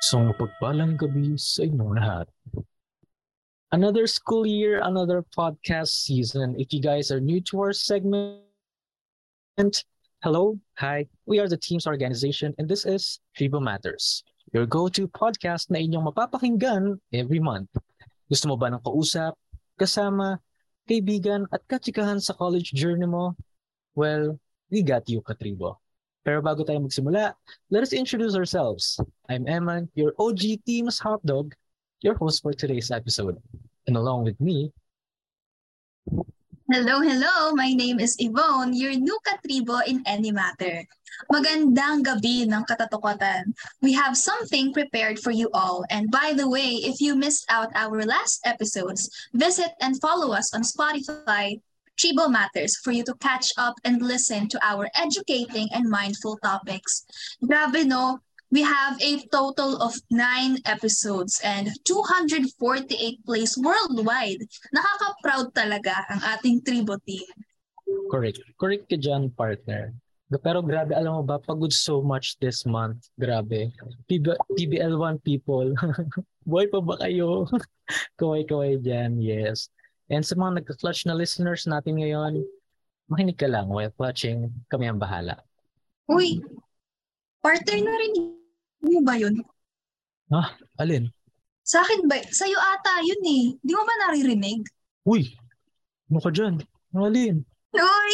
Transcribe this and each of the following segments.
Isang mapagpalang gabi sa inyong lahat. Another school year, another podcast season. If you guys are new to our segment, hello, hi, we are the Teams Organization and this is Tribo Matters, your go-to podcast na inyong mapapakinggan every month. Gusto mo ba ng kausap, kasama, kaibigan at katsikahan sa college journey mo? Well, we got you, Katribo. Pero bago tayo magsimula, let us introduce ourselves. I'm Eman, your OG Teams Hotdog, your host for today's episode. And along with me... Hello! My name is Yvonne, your new Katribo in any matter. Magandang gabi ng katatukotan. We have something prepared for you all. And by the way, if you missed out our last episodes, visit and follow us on Spotify, Tribo Matters, for you to catch up and listen to our educating and mindful topics. Grabe no, we have a total of 9 episodes and 248 plays worldwide. Nakaka-proud talaga ang ating Tribo team. Correct ka dyan, partner. Pero grabe, alam mo ba, pagod so much this month. Grabe. PBL1 people. Boy pa ba kayo? Kaway-kaway dyan, yes. And sa mga nagka-clutch na listeners natin ngayon, makinig ka lang while clutching, kami ang bahala. Uy, partner, narinig mo ba yun? Ah, alin? Sa akin ba? Sa'yo ata yun eh. Di mo ba naririnig? Uy, ano ka dyan? Alin? Uy,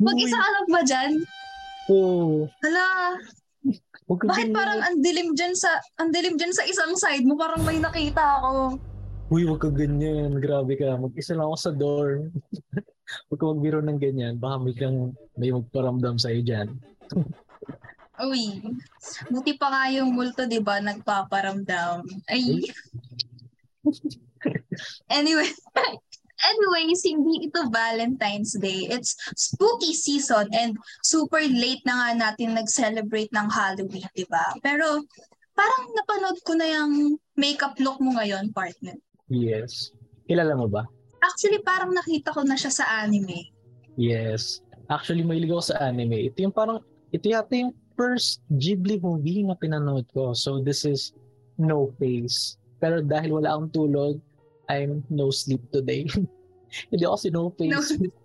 mag-isa ka lang ba dyan? Oo. Oh. Ala, bakit parang ang dilim dyan sa isang side mo? Parang may nakita ako. Uy, huwag ka ganyan. Grabe ka. Mag-isa lang ako sa dorm. Huwag ka magbiro ng ganyan. Baka may magparamdam sa'yo dyan. Uy, buti pa nga yung multo, di ba? Nagpaparamdam. Ay. Anyways, hindi ito Valentine's Day. It's spooky season and super late na nga natin nag-celebrate ng Halloween, di ba? Pero parang napanood ko na yung makeup look mo ngayon, partner. Yes. Kilala mo ba? Actually, parang nakita ko na siya sa anime. Yes. Actually, mahilig ako sa anime. Ito yung first Ghibli movie na pinanood ko. So, this is No Face. Pero dahil wala akong tulog, I'm no sleep today. Hindi ako si No Face. No sleep.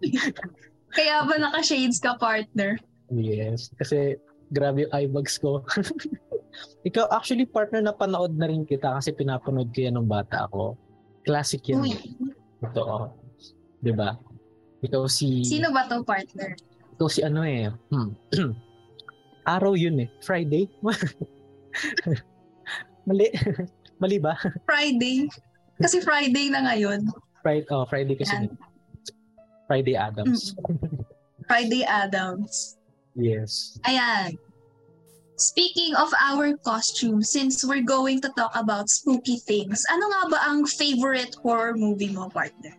Kaya ba naka-shades ka, partner? Yes. Kasi grabe yung eye bags ko. Ikaw, actually, partner, napanood na rin kita kasi pinapanood ko yan nung bata ako. Classic yan. Uy. Ito, oh. Diba? Ikaw si... Sino ba to, partner? Ikaw si ano eh. Araw yun eh. Friday? Mali. Mali ba? Friday. Kasi Friday na ngayon. Friday kasi. And... Friday Adams. Friday Adams. Yes. Ayan. Speaking of our costume, since we're going to talk about spooky things, ano nga ba ang favorite horror movie mo, partner?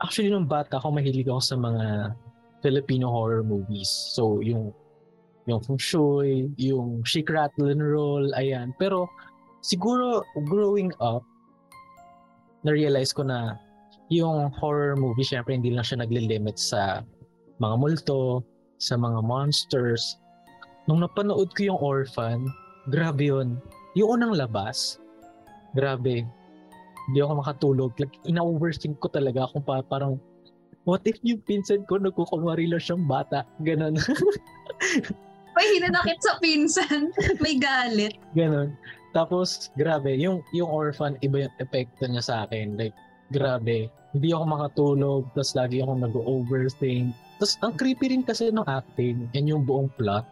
Actually, nung bata ako, mahilig ako sa mga Filipino horror movies. So, yung Feng Shui, yung Shake Rattle and Roll, ayan. Pero, siguro, growing up, na-realize ko na yung horror movie, syempre, hindi lang siya naglilimit sa mga multo, sa mga monsters. Nung napanood ko yung Orphan, grabe yun. Yung unang labas, grabe. Hindi ako makatulog. Like, ina-overthink ko talaga kung parang, what if yung pinsan ko nagkukumarilo siyang bata? Ganon. May hinanakit sa pinsan. May galit. Ganon. Tapos, grabe. Yung Orphan, iba yung epekto niya sa akin. Like, grabe. Hindi ako makatulog. Tapos, lagi akong nag-overthink. Tapos, ang creepy rin kasi ng acting and yung buong plot.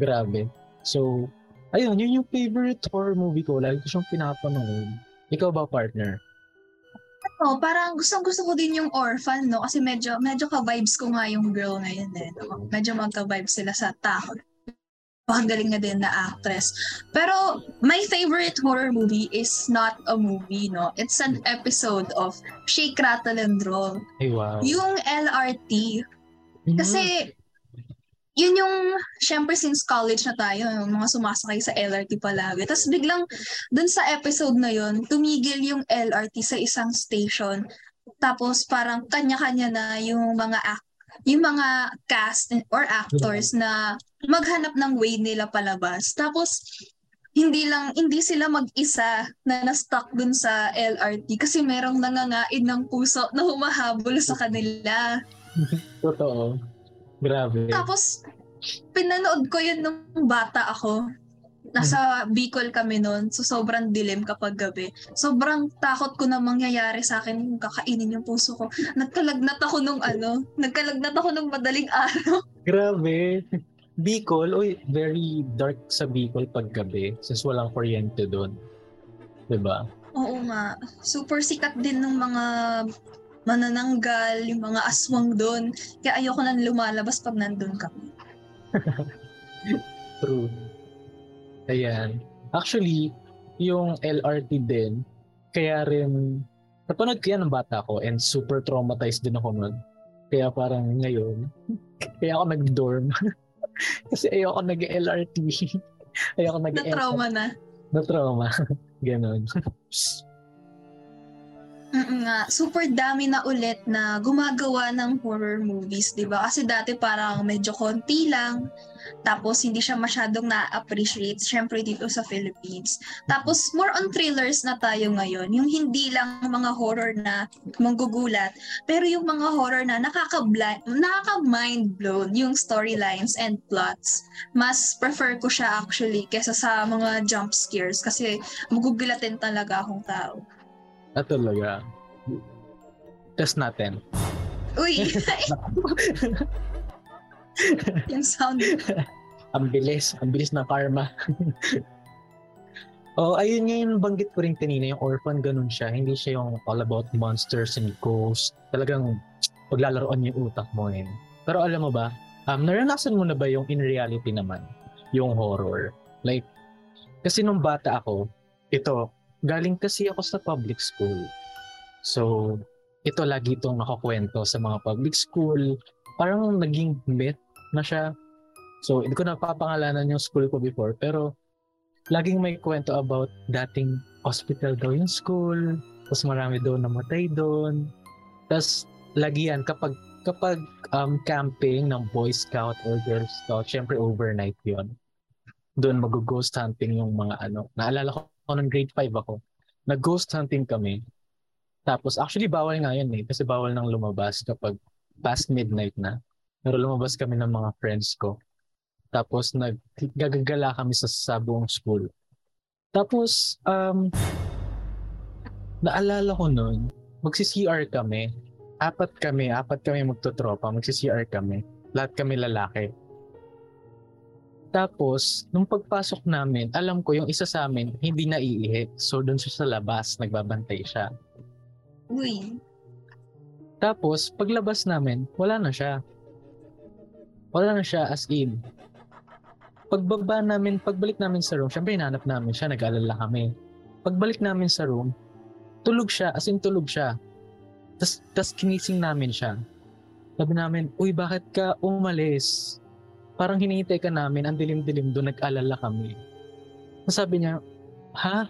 Grabe. So, ayun, yun yung favorite horror movie ko. Lagi ko siyang pinapanood. Ikaw ba, partner? Ano, parang gustong-gusto ko din yung Orphan, no? Kasi medyo ka-vibes ko nga yung girl na yun, eh. No? Medyo magka-vibes sila sa tao. Pagaling na din na actress. Pero, my favorite horror movie is not a movie, no? It's an episode of Shake, Rattle, and Roll. Hey, wow. Yung LRT. Kasi... Yun yung, syempre since college na tayo, yung mga sumasakay sa LRT palagi. Tapos biglang, dun sa episode na yun, tumigil yung LRT sa isang station. Tapos parang kanya-kanya na yung mga cast or actors na maghanap ng way nila palabas. Tapos, hindi sila mag-isa na na-stuck dun sa LRT kasi merong nangangain ng puso na humahabol sa kanila. Totoo. Grabe. Tapos, pinanood ko yun nung bata ako. Nasa Bicol kami nun, so sobrang dilim kapag gabi. Sobrang takot ko na mangyayari sa akin kung kakainin yung puso ko. Nagkalagnat ako nung madaling araw. Grabe. Bicol, oy, very dark sa Bicol pag gabi since walang kuryente doon. 'Di ba? Oo nga. Super sikat din ng mga manananggal, yung mga aswang doon. Kaya ayoko nang lumalabas pag nandoon kami. True. Ayan. Actually, yung LRT din, kaya rin napanood ko yan ng bata ko and super traumatized din ako nun. Kaya parang ngayon, kaya ako nag-dorm. Kasi ayoko nag-LRT. Ayoko nag-LRT. Na-trauma na. Na-trauma. Ganon. Nga. Super dami na ulit na gumagawa ng horror movies, di ba? Kasi dati parang medyo konti lang. Tapos hindi siya masyadong na-appreciate. Siyempre dito sa Philippines. Tapos more on thrillers na tayo ngayon. Yung hindi lang mga horror na manggugulat. Pero yung mga horror na nakaka-mind-blown yung storylines and plots. Mas prefer ko siya actually kesa sa mga jump scares. Kasi magugulatin talaga akong tao. Ah, talaga. Test natin. Uy! Yung sound. Ang bilis na karma. Oh, ayun nga yung banggit ko rin kanina. Yung Orphan, ganun siya. Hindi siya yung all about monsters and ghosts. Talagang paglalaroan yung utak mo yun. Pero alam mo ba, naranasan mo na ba yung in reality naman? Yung horror? Like, kasi nung bata ako, ito, galing kasi ako sa public school. So, ito lagi itong nakakwento sa mga public school. Parang naging myth na siya. So, hindi ko napapangalanan yung school ko before. Pero, laging may kwento about dating hospital daw yung school. Tapos marami daw namatay doon. Tapos, lagi yan. Kapag camping ng Boy Scout or Girl Scout, syempre overnight yon. Doon mag-ghost hunting yung mga ano. Naalala ko, noong grade 5 ako, nag-ghost hunting kami. Tapos actually bawal nga yun eh, kasi bawal nang lumabas kapag past midnight na. Pero lumabas kami ng mga friends ko. Tapos naggagala kami sa buong school. Tapos naalala ko noon, magsi-CR kami. Apat kami magtotropa, magsi-CR kami. Lahat kami lalaki. Tapos, nung pagpasok namin, alam ko yung isa sa amin, hindi naiihi. So, doon siya sa labas, nagbabantay siya. Uy. Tapos, paglabas namin, wala na siya. Wala na siya, as in. Pagbalik namin sa room, syempre hinanap namin siya, nag-alala kami. Pagbalik namin sa room, tulog siya, as in tulog siya. Tapos kinising namin siya. Sabi namin, uy, bakit ka umalis? Parang hinihintay ka namin, ang dilim-dilim doon, nag-alala kami. Sabi niya, ha?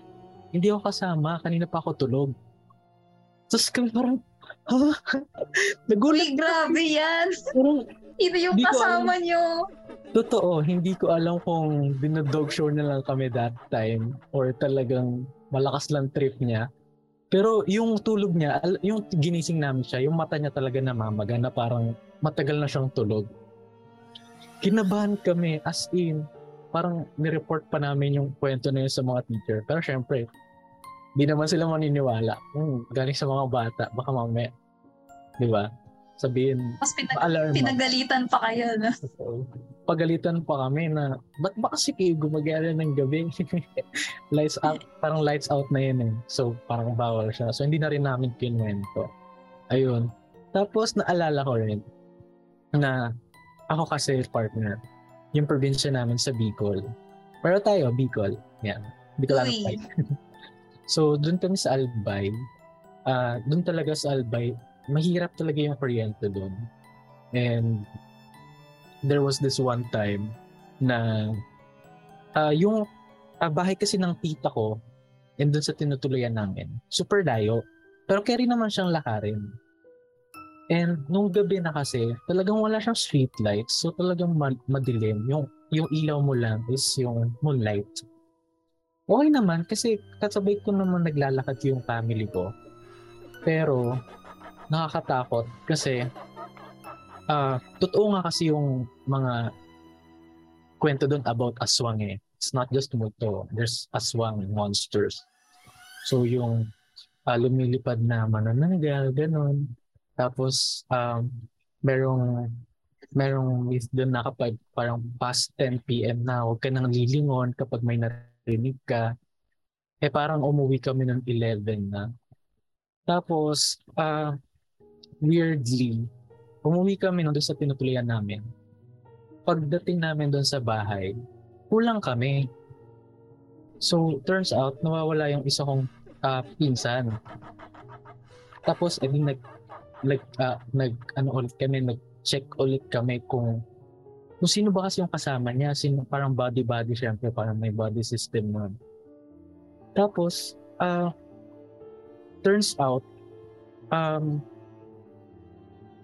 Hindi ako kasama, kanina pa ako tulog. Tapos kami parang, ha? Nagulat. Uy, grabe yan! Ito yung kasama niyo. Totoo, hindi ko alam kung dinadogshore na lang kami that time or talagang malakas lang trip niya. Pero yung tulog niya, yung ginising namin siya, yung mata niya talaga namamaga na parang matagal na siyang tulog. Kinabahan kami, as in, parang nireport pa namin yung kwento na yun sa mga teacher. Pero syempre, di naman sila maniniwala. Galing sa mga bata, baka mamaya. Di ba? Sabihin, mas pinagalitan pa kayo, no? So, pagalitan pa kami na, ba't ba kasi kayo gumagala ng gabi? Lights out, parang lights out na yun eh. So, parang bawal siya. So, hindi na rin namin kinwento. Ayun. Tapos, naalala ko rin na ako kasi partner, yung probinsya namin sa Bicol. Pero tayo, Bicol. Yan. Bicol Albay. So, doon kami sa Albay. Doon talaga sa Albay, mahirap talaga yung kuryente doon. And there was this one time na yung bahay kasi ng tita ko and doon sa tinutuloyan namin, super layo. Pero carry naman siyang lakarin. And nung gabi na kasi, talagang wala siyang street lights. So talagang madilim. Yung ilaw mo lang is yung moonlight. okay naman kasi kasabay ko naman naglalakad yung family ko. Pero nakakatakot kasi totoo nga kasi yung mga kwento doon about aswang eh. It's not just multo. There's aswang monsters. So yung lumilipad na manananggal, ganun. Tapos merong myth doon na kapag parang past 10 p.m. na huwag ka nang lilingon kapag may narinig ka. Eh parang umuwi kami ng 11 na. Tapos, weirdly, umuwi kami doon sa tinutuloyan namin. Pagdating namin doon sa bahay, kulang kami. So, turns out, nawawala yung isa kong pinsan. Tapos, nag-check ulit kami kung sino ba kasi yung kasama niya. Sino, parang body-body, syempre, parang may body system nun. Tapos, turns out,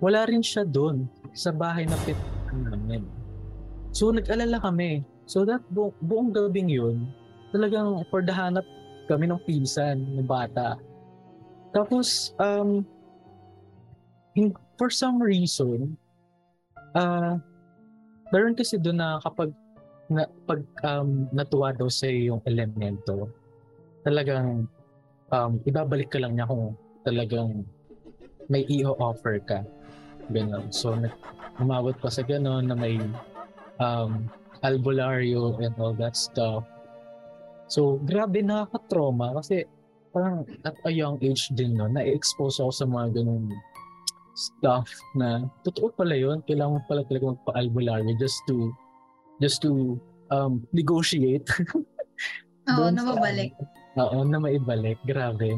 wala rin siya doon sa bahay na pinuntahan namin. So, nag-alala kami. So, that buong gabing yun, talagang fordahanap kami ng pinsan, ng bata. Tapos, for some reason, meron kasi doon na kapag natuwa daw sa'yo yung elemento, talagang ibabalik ka lang niya kung talagang may i-offer ka. Ganun. So, umabot pa sa ganun na may albularyo and all that stuff. So, grabe nakaka-trauma kasi parang at a young age din no, na-expose ako sa mga ganun stuff na totoo pala yun. Kailangan pala talaga magpa-albularyo just to negotiate. Oo, na mabalik. Oo, na maibalik. Grabe.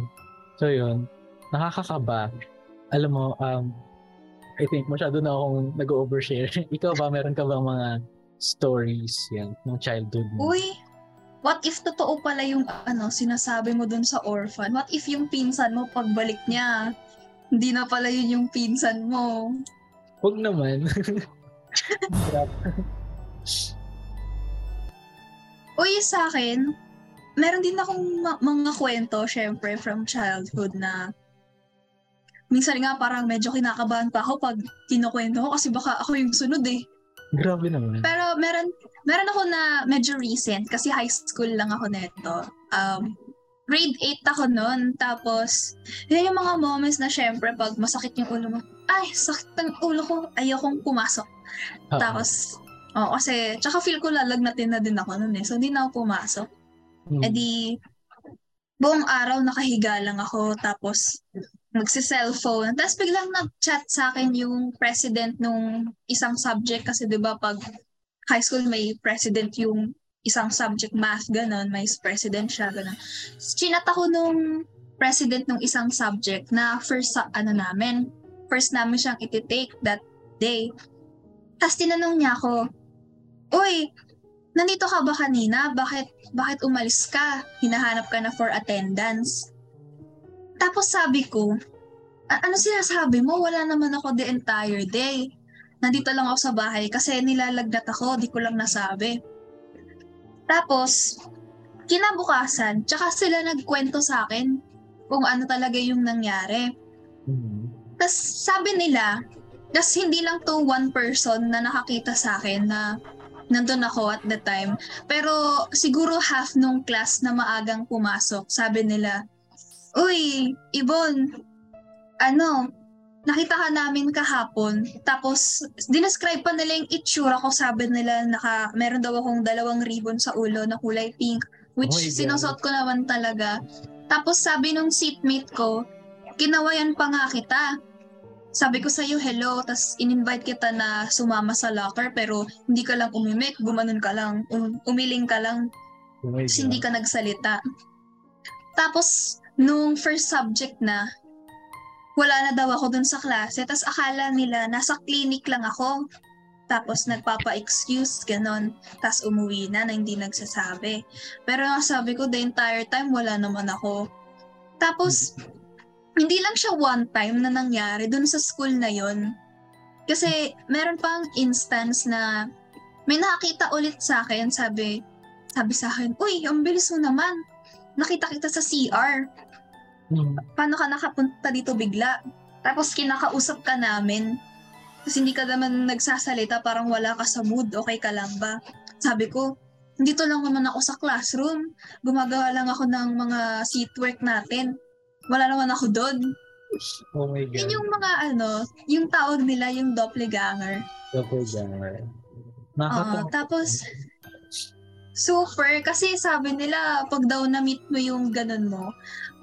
So yun, nakakakaba. Alam mo, I think masyado na akong nag-overshare. Ikaw ba, meron ka bang mga stories yan ng childhood mo? Uy, what if totoo pala yung sinasabi mo dun sa orphan? What if yung pinsan mo pagbalik niya? Hindi na pala yun yung pinsan mo. Huwag naman. Uy, sa akin, meron din akong mga kwento, syempre, from childhood na minsan nga parang medyo kinakabahan pa ako pag kinukwento ko kasi baka ako yung sunod eh. Grabe naman. Pero meron ako na medyo recent kasi high school lang ako neto. Grade 8 ako noon. Tapos, yun yung mga moments na syempre pag masakit yung ulo mo, ay, sakit ang ulo ko, ayokong pumasok. Uh-huh. Tapos, kasi tsaka feel ko lalagnatin na din ako noon eh. So, hindi na ako pumasok. Hmm. Eh di, buong araw nakahiga lang ako tapos magsi-cellphone. Tapos biglang nag-chat sa akin yung president nung isang subject kasi 'di ba pag high school may president yung isang subject, math ganun, may president siya ganun. Chinat ako nung president nung isang subject na first namin siyang iti-take that day. Tapos tinanong niya ako, "Uy, nandito ka ba kanina? Bakit umalis ka? Hinahanap ka na for attendance." Tapos sabi ko, ano sinasabi mo? Wala naman ako the entire day. Nandito lang ako sa bahay kasi nilalagnat ako, di ko lang nasabi. Tapos, kinabukasan, tsaka sila nagkwento sa akin kung ano talaga yung nangyari. Mm-hmm. Tapos sabi nila, tapos hindi lang to one person na nakakita sa akin na nandun ako at the time. Pero siguro half nung class na maagang pumasok, sabi nila, "Uy, Ibon, nakita ka namin kahapon." Tapos, dinescribe pa nila yung itsura ko, sabi nila, meron daw akong 2 ribbon sa ulo na kulay pink, which sinusot ko naman talaga. Tapos sabi nung seatmate ko, "Kinawayan pa nga kita. Sabi ko sa'yo, hello, tas in-invite kita na sumama sa locker, pero hindi ka lang umimik, gumanon ka lang, umiling ka lang, tas hindi ka nagsalita." Tapos, nung first subject na, wala na daw ako dun sa klase, tas akala nila nasa clinic lang ako. Tapos nagpapa-excuse, ganon, tas umuwi na hindi nagsasabi. Pero sabi ko, the entire time, wala naman ako. Tapos, hindi lang siya one time na nangyari dun sa school na yon. Kasi meron pang instance na may nakakita ulit sa akin, sabi, Sabi sa akin, uy, ang bilis mo naman. Nakita kita sa CR. Paano ka nakapunta dito bigla? Tapos kinakausap ka namin. Tapos hindi ka naman nagsasalita, parang wala ka sa mood, okay ka lang ba? Sabi ko, dito lang naman ako sa classroom. Gumagawa lang ako ng mga seat work natin. Wala naman ako doon. Oh my God. Yun yung mga yung tawag nila, yung doppelganger. Doppelganger. Tapos, super, kasi sabi nila, pag daw na-meet mo yung ganun mo,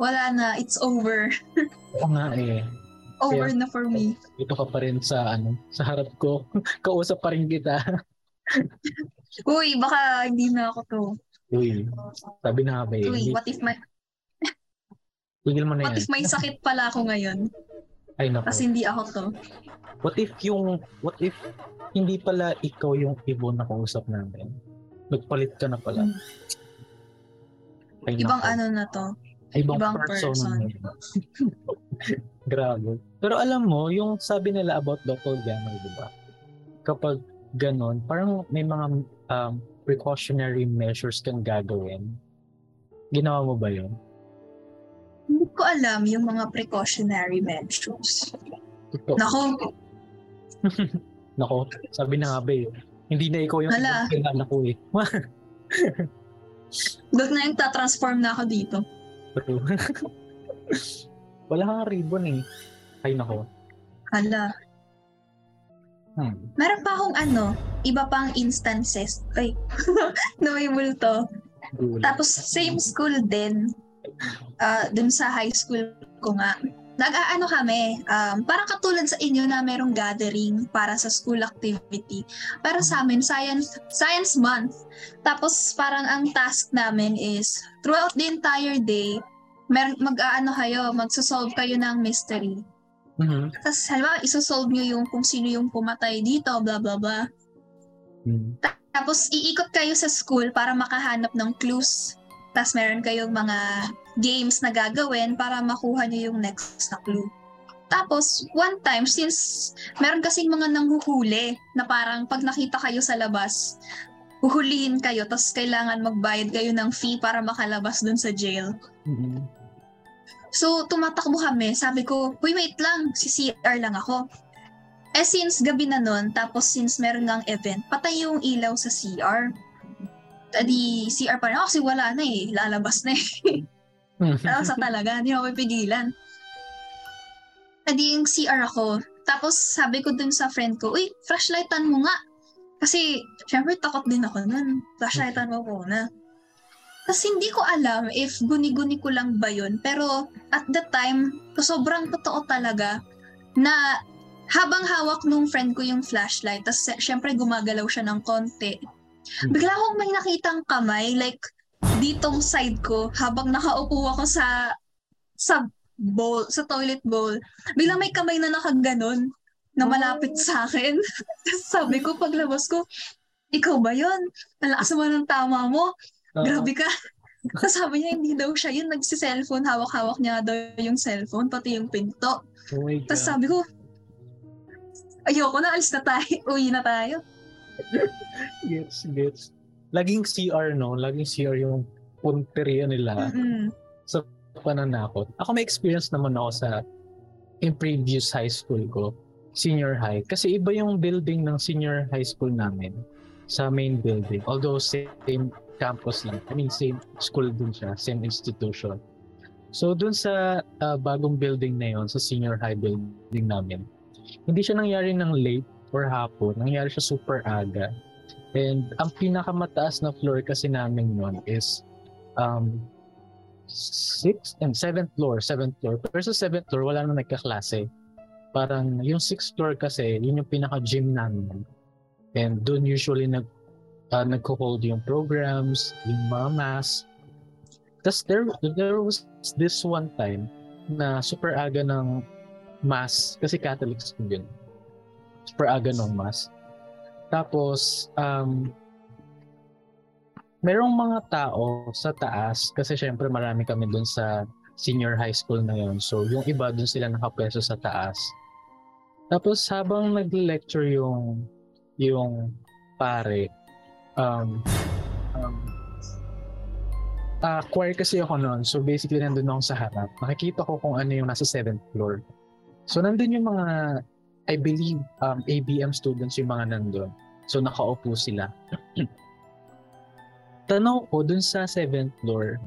wala na, it's over. Oo nga eh. Over kaya, na for me. Ito ka pa rin sa, sa harap ko. Kausap pa rin kita. Uy, baka hindi na ako to. Uy, sabi na ba eh. Uy, what if my... Tigil mo na yan. What if may sakit pala ako ngayon? Ay, naku. Kasi hindi ako to. What if hindi pala ikaw yung ibon na kausap namin? Nagpalit ka na pala. Ay, ibang naku. Na to? Ibang person. Grabe. Pero alam mo, yung sabi nila about doppelganger, di ba? Kapag ganon, parang may mga precautionary measures kang gagawin. Ginawa mo ba yun? Hindi ko alam yung mga precautionary measures. Nako. Nako, sabi na nga ba eh. Hindi na ikaw yung kailangan ko eh. Doon na yung tatransform na ako dito. Wala kang ribbon eh. Ay, nako. Hala. Meron pa akong iba pang instances. Ay, namibul to. Gula. Tapos same school din. Dun sa high school ko nga. Nag-aano kami, parang katulad sa inyo na merong gathering para sa school activity. Para sa amin, science month. Tapos parang ang task namin is, throughout the entire day, magsosolve kayo ng mystery. Mm-hmm. Tapos halimbawa, isosolve nyo yung kung sino yung pumatay dito, blah, blah, blah. Mm-hmm. Tapos iikot kayo sa school para makahanap ng clues. Tapos meron kayong mga games na gagawin para makuha nyo yung next na clue. Tapos, one time, since meron kasing mga nanghuhuli na parang pag nakita kayo sa labas, huhulihin kayo, tapos kailangan magbayad kayo ng fee para makalabas dun sa jail. Mm-hmm. So, tumatakbo kami. Sabi ko, wait lang, si CR lang ako. Eh, since gabi na nun, tapos since meron ngang event, patay yung ilaw sa CR. Tadi, CR pa rin, kasi wala na eh, lalabas na eh. Tapos talaga, hindi ako pipigilan. Tadi, yung CR ako. Tapos, sabi ko dun sa friend ko, uy, flashlightan mo nga. Kasi, syempre, takot din ako nun. Flashlightan mo ko na. Tapos, hindi ko alam if guni-guni ko lang ba yun. Pero, at the time, sobrang totoo talaga na habang hawak nung friend ko yung flashlight, tapos, syempre, gumagalaw siya ng konti. Bigla akong may nakitang kamay, like, ditong side ko, habang nakaupo ako sa toilet bowl. Bigla may kamay na nakaganon na malapit sa akin. Sabi ko, paglabas ko, ikaw ba yun? Malakas mo ng tama mo. Grabe ka. Sabi niya, hindi daw siya yun. Nagsiselfone, hawak-hawak niya daw yung cellphone, pati yung pinto. Oh, tapos sabi ko, ayoko na, alis na tayo. Uwi na tayo. Gets. Laging CR, no? Laging CR yung punteriya nila. Mm-hmm. Sa pananakot. Ako may experience naman ako in previous high school ko. Senior high. Kasi iba yung building ng senior high school namin sa main building. Although same campus lang. I mean, same school din siya. Same institution. So, dun sa bagong building na yun, sa senior high building namin, hindi siya nangyari ng late or hapon. Nangyari siya super aga. And ang pinakamataas na floor kasi namin yun is 6th and 7th floor. 7th floor. Pero sa 7th floor, wala na nagkaklase. Parang yung 6th floor kasi, yun yung pinaka-gym namin. And doon usually nagko-hold yung programs, yung mga mass. Tapos there was this one time na super aga ng mass, kasi Catholic school yun. Super aga ng mass. Tapos, merong mga tao sa taas, kasi syempre marami kami doon sa senior high school na yun. So yung iba doon sila nakapwesto sa taas. Tapos habang nag-lecture yung pare, Choir kasi ako noon. So basically nandun ako sa harap. Nakikita ko kung ano yung nasa 7th floor. So nandun yung mga, I believe, ABM students yung mga nandun. So nakaupo sila. Tanaw ko dun sa 7th floor,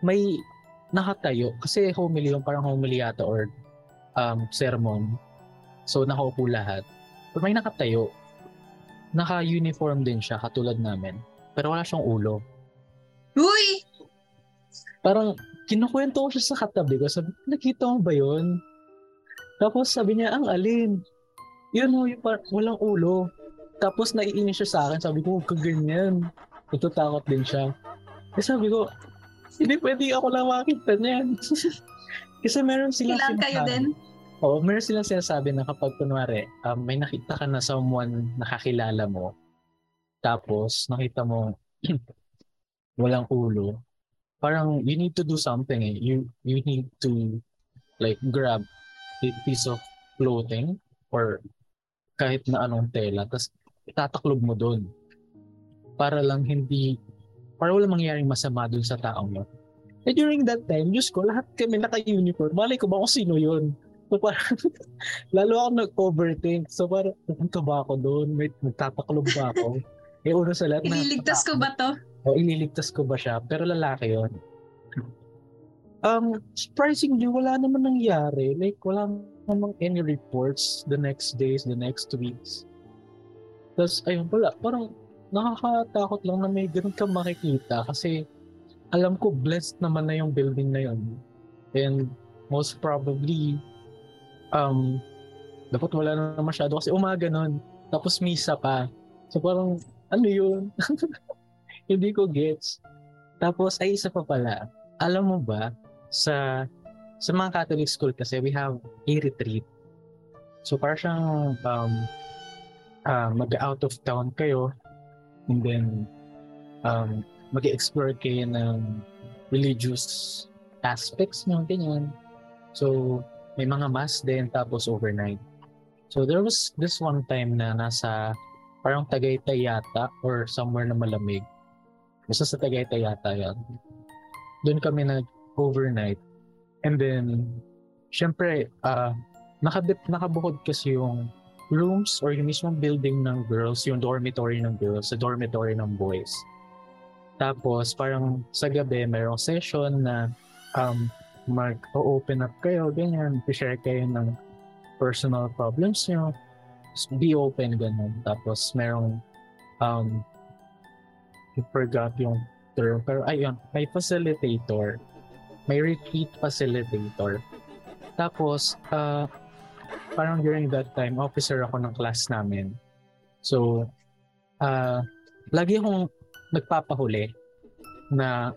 may nakatayo. Kasi homily yung parang homily yata or sermon. So nakaupo lahat. Pero may nakatayo. Naka-uniform din siya katulad namin. Pero wala siyang ulo. Uy! Parang kinukwento ko siya sa katabi ko. Sabi, nakita mo ba yun? Tapos sabi niya, ang alin. Yun o, walang ulo. Tapos naiinis siya sa akin. Sabi ko, huwag ka ganyan. Natatakot din siya. Eh sabi ko, hindi pwede ako lang makita niyan. Kasi meron silang sinasabi. Ilang kayo din? Oo, meron silang sinasabi na kapag kunwari, may nakita ka na someone nakakilala mo. Tapos nakita mo, walang ulo. Parang you need to do something eh. You need to like grab a piece of clothing or kahit na anong tela tapos itataklob mo doon para lang hindi para wala mangyaring masama doon sa taong yun. And during that time, Diyos ko, lahat kami naka-uniform. Malay ko ba kung sino yun? So parang lalo ako nag-overthink. So parang, punta ba ako doon? May nagtataklob ba ako? Eh una sa lahat na... Ililigtas ko ba to? O ililigtas ko ba siya? Pero lalaki yun. Surprisingly, wala naman nangyari. Like, wala namang any reports the next days, the next weeks. Tapos, ayun pala, parang nakakatakot lang na may ganun kang makikita kasi alam ko blessed naman na yung building na yun. And most probably, dapat wala na masyado kasi umaga nun. Tapos misa pa. So parang, ano yun? Hindi ko gets. Tapos, ay isa pa pala. Alam mo ba, sa mga Catholic school kasi we have a retreat. So parang siyang mag-out of town kayo and then mag-explore kayo ng religious aspects nyo, ganyan. So may mga mass din tapos overnight. So there was this one time na nasa parang Tagaytay yata or somewhere na malamig. Basta sa Tagaytay yata yan. Doon kami nag-overnight. And then, syempre, nakabukod kasi yung rooms or yung mismong building ng girls, yung dormitory ng girls, sa dormitory ng boys. Tapos, parang sa gabi, mayroong session na mag-open up kayo, ganyan, share kayo ng personal problems nyo, be open, ganyan. Tapos, mayroong, I forgot yung term, pero ayun, may facilitator. May retreat facilitator. Tapos, parang during that time, officer ako ng class namin. So, lagi akong nagpapahuli na,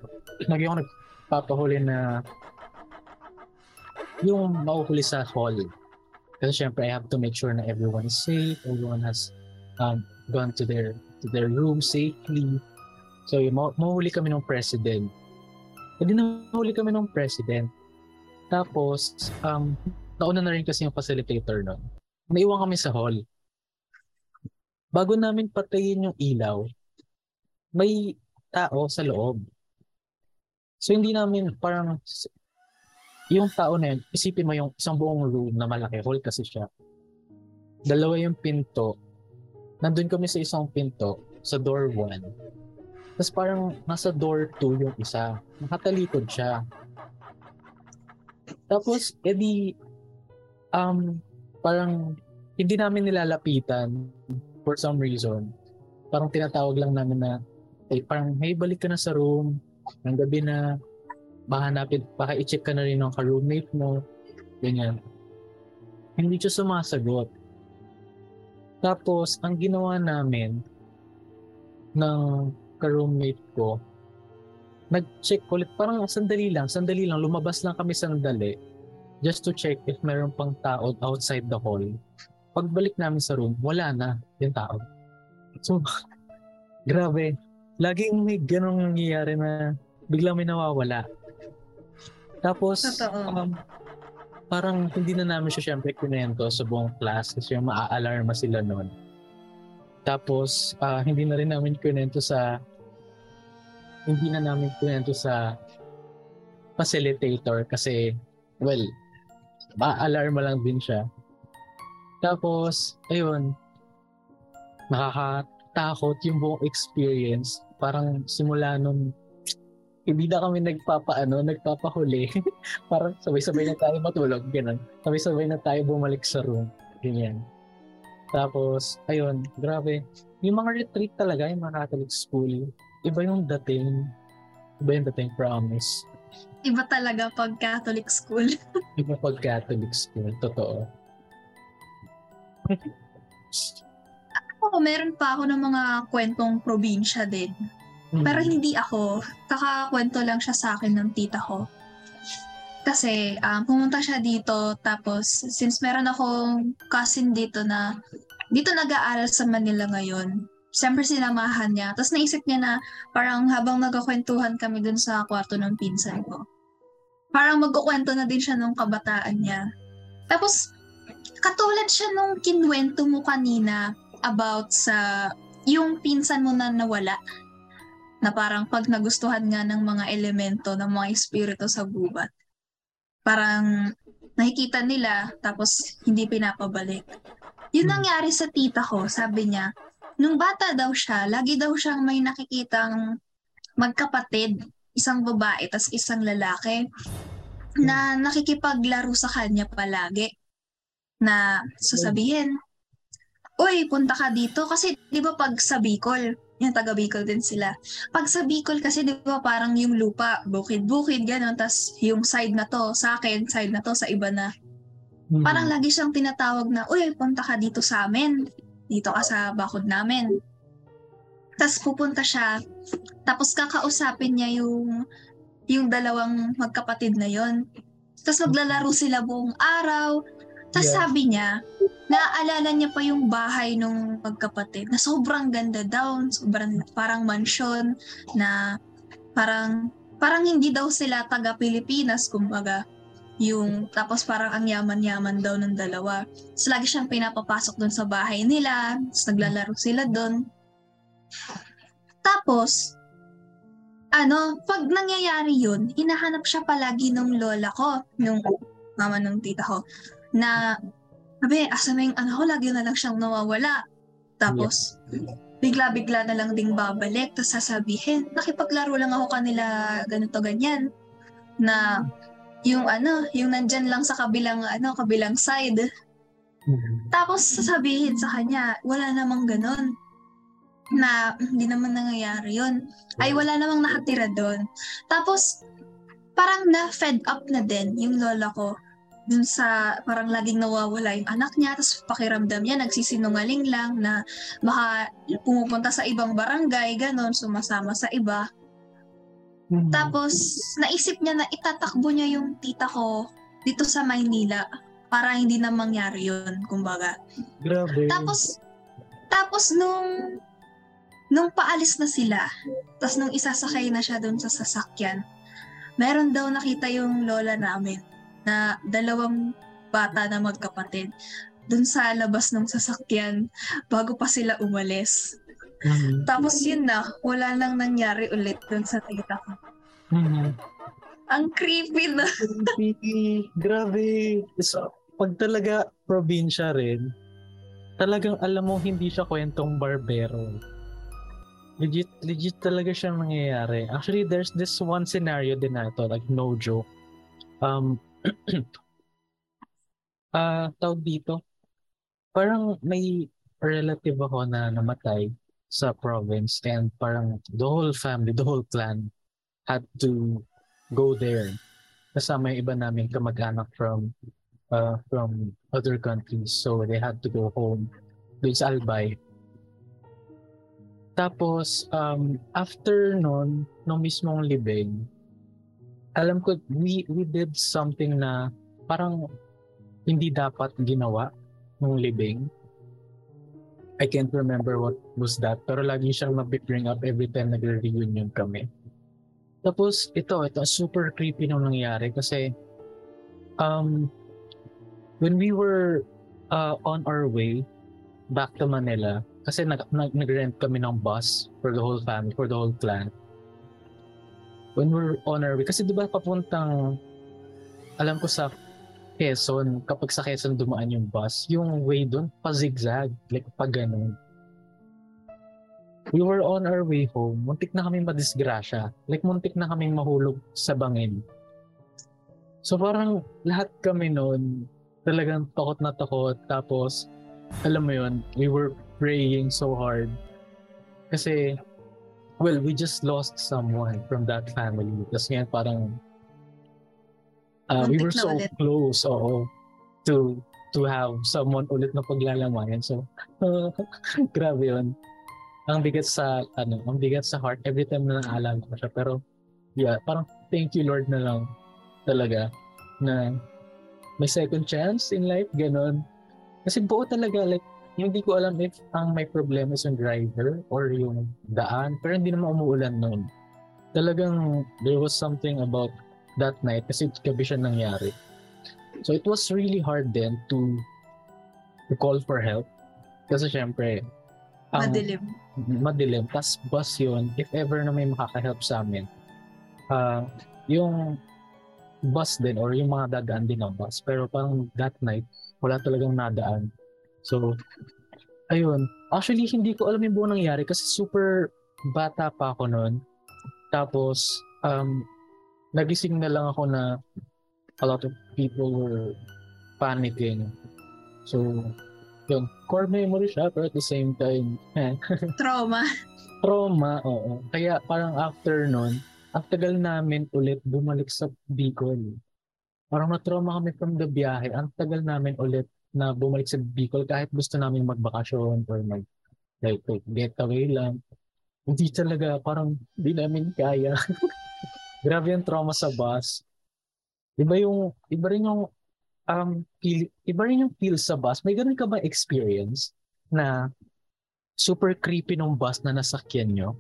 yung mauhuli sa hall. Kasi syempre, I have to make sure na everyone is safe, everyone has gone to their room safely. So, mauhuli kami ng president. Hindi na huli kami ng president. Tapos, nauna na rin kasi yung facilitator nun. Naiwan kami sa hall. Bago namin patayin yung ilaw, may tao sa loob. So, hindi namin parang yung tao na yun, isipin mo yung isang buong room na malaki. Hall kasi siya. Dalawa yung pinto. Nandun kami sa isang pinto, sa door 1. Tapos parang nasa door 2 yung isa. Nakatalikod siya. Tapos, edi, parang hindi namin nilalapitan for some reason. Parang tinatawag lang namin na, eh, parang, hey, balik ka na sa room. Ang gabi na, baka i-check ka na rin ng ka-roommate mo. Ganyan. Hindi siya sumasagot. Tapos, ang ginawa namin ng ka-roommate ko, nag-check ulit, parang sandali lang, lumabas lang kami sandali just to check if mayroon pang tao outside the hall. Pagbalik namin sa room, wala na yung tao. So, grabe. Laging may ganong nangyayari na biglang may nawawala. Tapos, parang hindi na namin siya siyempre kunento sa buong class kasi maa-alarma sila noon. Tapos, hindi na rin namin kunento sa hindi na namin kwento sa facilitator kasi, well, ma-alarma lang din siya. Tapos, ayun, nakakatakot yung buong experience. Parang simula nung hindi na kami nagpapahuli. Parang sabay-sabay na tayo matulog, ganun. Sabay-sabay na tayo bumalik sa room, ganyan. Tapos, ayun, grabe. Yung mga retreat talaga, yung mga Catholic school, iba yung dating, promise. Iba talaga pag Catholic school. Iba pag Catholic school, totoo. Ako, meron pa ako ng mga kwentong probinsya din. Pero hindi ako, kakakwento lang siya sa akin ng tita ko. Kasi pumunta siya dito, tapos since meron akong cousin dito nag-aaral sa Manila ngayon, siyempre sinamahan niya. Tapos naisip niya na parang habang nagkakwentuhan kami dun sa kwarto ng pinsan ko, parang magkukwento na din siya nung kabataan niya. Tapos katulad siya nung kinwento mo kanina about sa yung pinsan mo na nawala. Na parang pag nagustuhan nga ng mga elemento, ng mga espiritu sa gubat, parang nakikita nila tapos hindi pinapabalik. Yun nangyari sa tita ko, sabi niya. Nung bata daw siya, lagi daw siyang may nakikitang magkapatid, isang babae tas isang lalaki, na nakikipaglaro sa kanya palagi. Na sasabihin, uy, punta ka dito kasi di ba pag sa Bicol, yung taga Bicol din sila. Pag sa Bicol kasi, di ba, parang yung lupa, bukid-bukid, gano'n. Tapos yung side na to, sa akin, side na to, sa iba na. Parang lagi siyang tinatawag na, uy, punta ka dito sa amin. Dito ka sa bakod namin. Tapos pupunta siya. Tapos kakausapin niya yung dalawang magkapatid na yon. Tapos maglalaro sila buong araw. Tapos sabi niya, naaalala niya pa yung bahay nung magkapatid na sobrang ganda daw, sobrang parang mansion na parang hindi daw sila taga Pilipinas kumbaga. Yung tapos parang ang yaman-yaman daw ng dalawa. So lagi siyang pinapapasok doon sa bahay nila, tapos naglalaro sila doon. Tapos pag nangyayari yun, hinahanap siya palagi ng lola ko, nung mama ng tita ko na sabi, asa na yung lagi na lang siyang nawawala. Tapos, bigla-bigla na lang ding babalik. Tapos sasabihin, nakipaglaro lang ako kanila ganito-ganyan. Na yung nandyan lang sa kabilang side. Tapos sasabihin sa kanya, wala namang ganun. Na hindi naman nangyayari yun. Ay, wala namang nakatira doon. Tapos, parang na-fed up na din yung lola ko. Dun sa parang laging nawawala yung anak niya, tapos pakiramdam niya nagsisinungaling lang na baka pumupunta sa ibang barangay, ganon, sumasama sa iba. Tapos naisip niya na itatakbo niya yung tita ko dito sa Maynila para hindi na mangyari yun, kumbaga. Grabe. Tapos nung paalis na sila, tapos nung isasakay na siya dun sa sasakyan, meron daw nakita yung lola namin na dalawang bata na magkapatid dun sa labas ng sasakyan bago pa sila umalis. Tapos yun na, wala nang nangyari ulit dun sa tita ko. Ang creepy na. Creepy. Grabe. So, pag talaga probinsya rin, talagang alam mo hindi siya kwentong barbero. Legit talaga siya nangyayari. Actually, there's this one scenario din na ito, like no joke. Tawag dito, parang may relative ako na namatay sa province and parang the whole family, the whole clan had to go there kasama yung iba namin kamag-anak from other countries, so they had to go home doon sa Albay. Tapos after nun, nung mismong libing, alam ko, we did something na parang hindi dapat ginawa nung libing. I can't remember what was that, pero lagi siyang mabibring up every time nagre-reunion kami. Tapos ito super creepy nung nangyari kasi when we were on our way back to Manila, kasi nag-rent kami ng bus for the whole family, for the whole clan. when we're on our way, kasi diba papuntang, alam ko sa Quezon, kapag sa Quezon dumaan yung bus, yung way doon, pa-zigzag, like pa ganun. We were on our way home, muntik na kaming madisgrasya, like muntik na kaming mahulog sa bangin. So parang lahat kami noon, talagang takot na takot, tapos alam mo yun, we were praying so hard kasi well, we just lost someone from that family. Tapos ngayon parang we were so ulit close, oo, to have someone ulit na paglalamayan. So grabe yun, ang bigat sa ang bigat sa heart every time na naalala ko siya. Pero yeah, parang thank you Lord na lang talaga na may second chance in life, ganon. Kasi buo talaga, like, hindi ko alam if ang may problema is yung driver or yung daan, pero hindi naman umuulan noon. Talagang there was something about that night kasi gabi siya nangyari. So it was really hard then to call for help. Kasi syempre, madilim. Tas bus yun, if ever na may makakahelp sa amin. Yung bus din or yung mga dadaan din ng bus. Pero parang that night, wala talagang nadaan. So, ayun. Actually, hindi ko alam yung buong nangyari kasi super bata pa ako noon. Tapos, nagising na lang ako na a lot of people were panicking. So, yung core memory siya, pero at the same time, Trauma, oo. Kaya parang after noon, ang tagal namin ulit bumalik sa Bicol. Parang na-trauma kami from the biyahe. Ang tagal namin ulit na bumalik sa Bicol kahit gusto namin magbakasyon or mag getaway lang. Hindi talaga, parang hindi namin kaya. Grabe yung trauma sa bus. Iba rin yung feel sa bus. May ganun ka ba experience na super creepy nung bus na nasakyan nyo?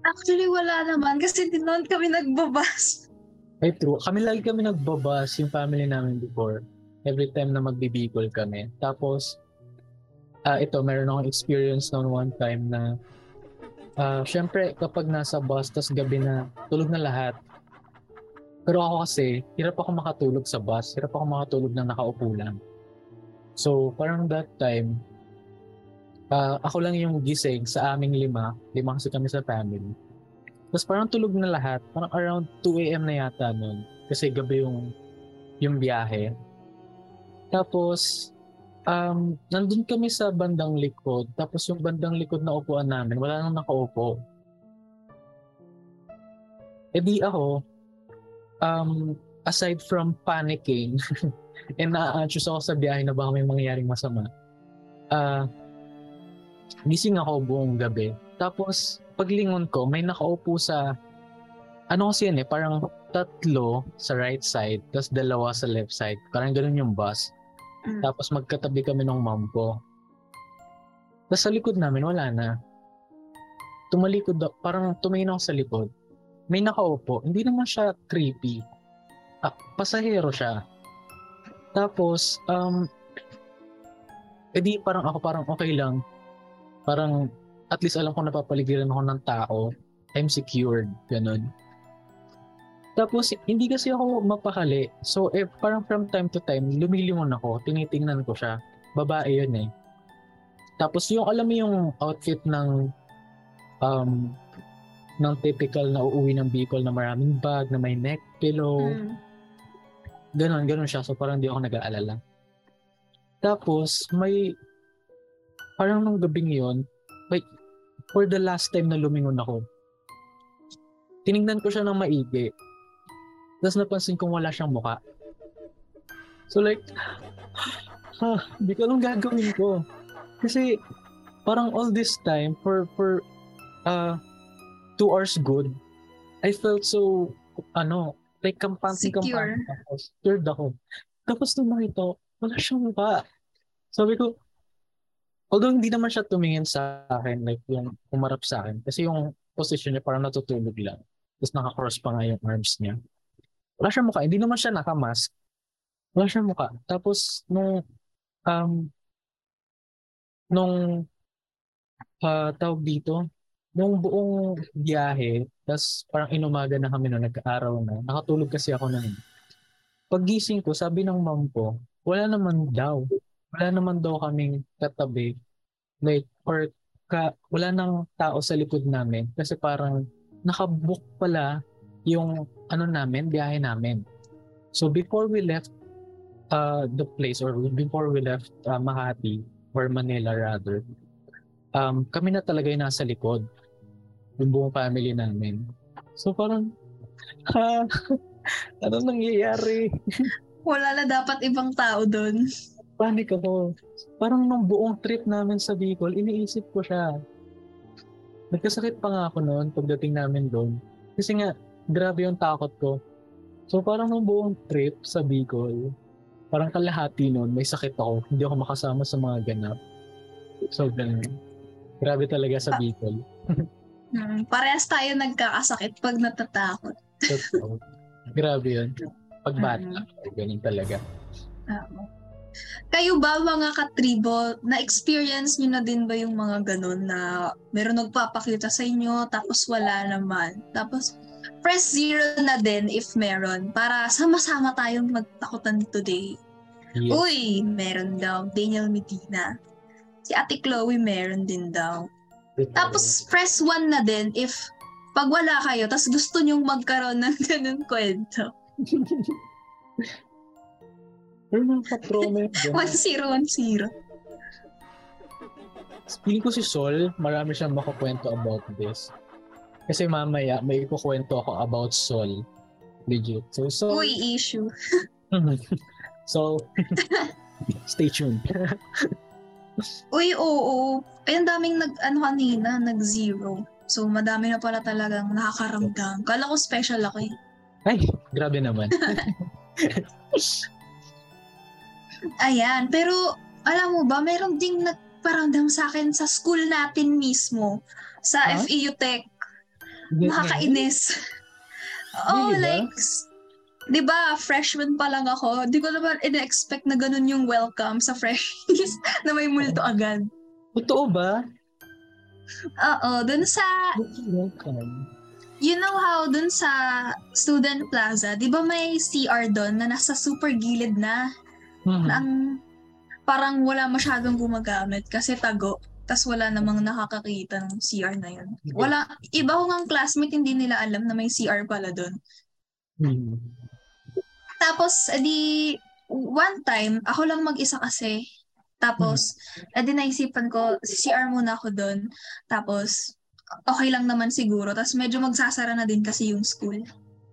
Actually, wala naman kasi di noon kami nagbabas. Ay, true. Lagi kami nagbabas yung family namin before. Every time na magbibigol kami. Tapos, meron akong experience noon one time na syempre, kapag nasa bus, tas gabi na, tulog na lahat. Pero ako kasi, hirap ako makatulog sa bus. Hirap ako makatulog na nakaupo lang. So, parang that time, ako lang yung gising sa aming lima kasi kami sa family. Tapos parang tulog na lahat, parang around 2 a.m. na yata nun. Kasi gabi yung biyahe. Tapos, nandun kami sa bandang likod. Tapos yung bandang likod na upuan namin, wala nang nakaupo. E di ako, aside from panicking, and na-anxious ako sa biyahe na baka may mangyaring masama, gising ako buong gabi. Tapos, paglingon ko, may nakaupo sa, parang tatlo sa right side, tapos dalawa sa left side. Parang ganun yung bus. Tapos magkatabi kami ng mom ko. Tapos sa likod namin, wala na. Tumalikod, parang tumingin ako sa likod. May nakaupo. Hindi naman siya creepy. Pasahero siya. Tapos, edi parang ako parang okay lang. Parang, at least alam ko napapaligiran ako ng tao. I'm secured. Ganun. Tapos, hindi kasi ako mapakali. So, parang from time to time, lumilingon ako. Tinitingnan ko siya. Babae yun eh. Tapos, yung alam mo yung outfit ng typical na uuwi ng Bicol na maraming bag, na may neck pillow. Ganun siya. So, parang di ako nag-aalala. Tapos, parang nung gabing yun, like, for the last time na lumingon ako, tinignan ko siya ng maigi. Tapos napansin kong wala siyang mukha. So like, di ko alam gagawin ko. Kasi parang all this time, for 2 hours good, I felt so, like kampante ako. Secured ako. Tapos nung nakita, wala siyang mukha. Sabi ko, although hindi naman siya tumingin sa akin, like yung umarap sa akin. Kasi yung position niya parang natutulog lang. Tapos naka-cross pa nga yung arms niya. Wala siyang mukha. Hindi naman siya naka-mask. Wala siyang mukha. Tapos nung tawag dito, nung buong biyahe, tas parang inumaga na kami na nag-aaraw na, nakatulog kasi ako na. Paggising ko, sabi ng mom ko, wala naman daw kaming katabi, like, or wala nang tao sa likod namin, kasi parang nakabook pala yung biyahe namin. So before we left the place, or before we left Makati, or Manila rather, kami na talaga yung nasa likod, yung buong family namin. So parang, anong nangyayari? Wala na dapat ibang tao doon. Panik ako. Parang nung buong trip namin sa Bicol, iniisip ko siya. Nagkasakit pa nga ako noon pagdating namin doon. Kasi nga, grabe yung takot ko. So parang nung buong trip sa Bicol, parang kalahati noon, may sakit ako. Hindi ako makasama sa mga ganap. So, grabe talaga sa Bicol. Parehas tayo nagkakasakit pag natatakot. So, grabe yun. Pagbata. Ganun talaga. Kayo ba mga katribo, na-experience nyo na din ba yung mga ganun na meron nagpapakita sa inyo tapos wala naman? Tapos press 0 na din if meron para sama-sama tayong magtakutan today. Yes. Uy, meron daw. Daniel Medina. Si Ate Chloe meron din daw. Tapos press 1 na din if pag wala kayo tapos gusto nyong magkaroon ng ganun kwento. Pero mga patrone. 1010. Feeling ko si Sol, marami siyang makakwento about this. Kasi mamaya, may ikukwento ako about Sol. Legit. So uy, issue. So, stay tuned. Uy, oo. Ay, ang daming nag-zero. So, madami na pala talagang nakakaramdam. Kala ko special ako eh. Ay, grabe naman. Ayan, pero alam mo ba, meron ding nagparamdam sa akin sa school natin mismo, sa FEU Tech. Nakakainis. Oh, really like, ba? Diba, freshman pa lang ako, di ko naman ina-expect na ganun yung welcome sa freshies na may multo agad. Totoo ba? Oo, dun sa... Welcome. You know how dun sa Student Plaza, di ba may CR dun na nasa super gilid na? Mm-hmm. Na ang, parang wala masyadong gumagamit kasi tago. Tas wala namang nakakakita ng CR na yun. Wala, iba ko ngang classmate, hindi nila alam na may CR pala dun. Mm-hmm. Tapos, edi, one time, ako lang mag-isa kasi. Tapos, edi naisipan ko, CR muna ako dun. Tapos, okay lang naman siguro. Tapos medyo magsasara na din kasi yung school.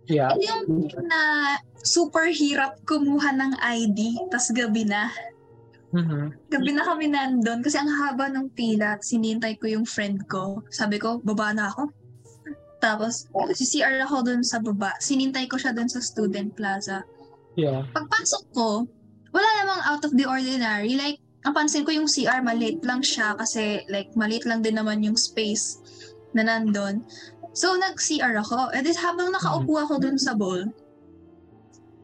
Yeah. And yung na super hirap kumuha ng ID, tapos gabi na. Mm-hmm. Gabi na kami nandun kasi ang haba ng pila. Sinintay ko yung friend ko. Sabi ko, baba na ako. Tapos si CR ako dun sa baba. Sinintay ko siya dun sa Student Plaza. Yeah. Pagpasok ko, wala namang out of the ordinary. Like, ang pansin ko yung CR, maliit lang siya kasi like maliit lang din naman yung space na nandun. So, nag-CR ako. At habang nakaupo ako dun sa bowl,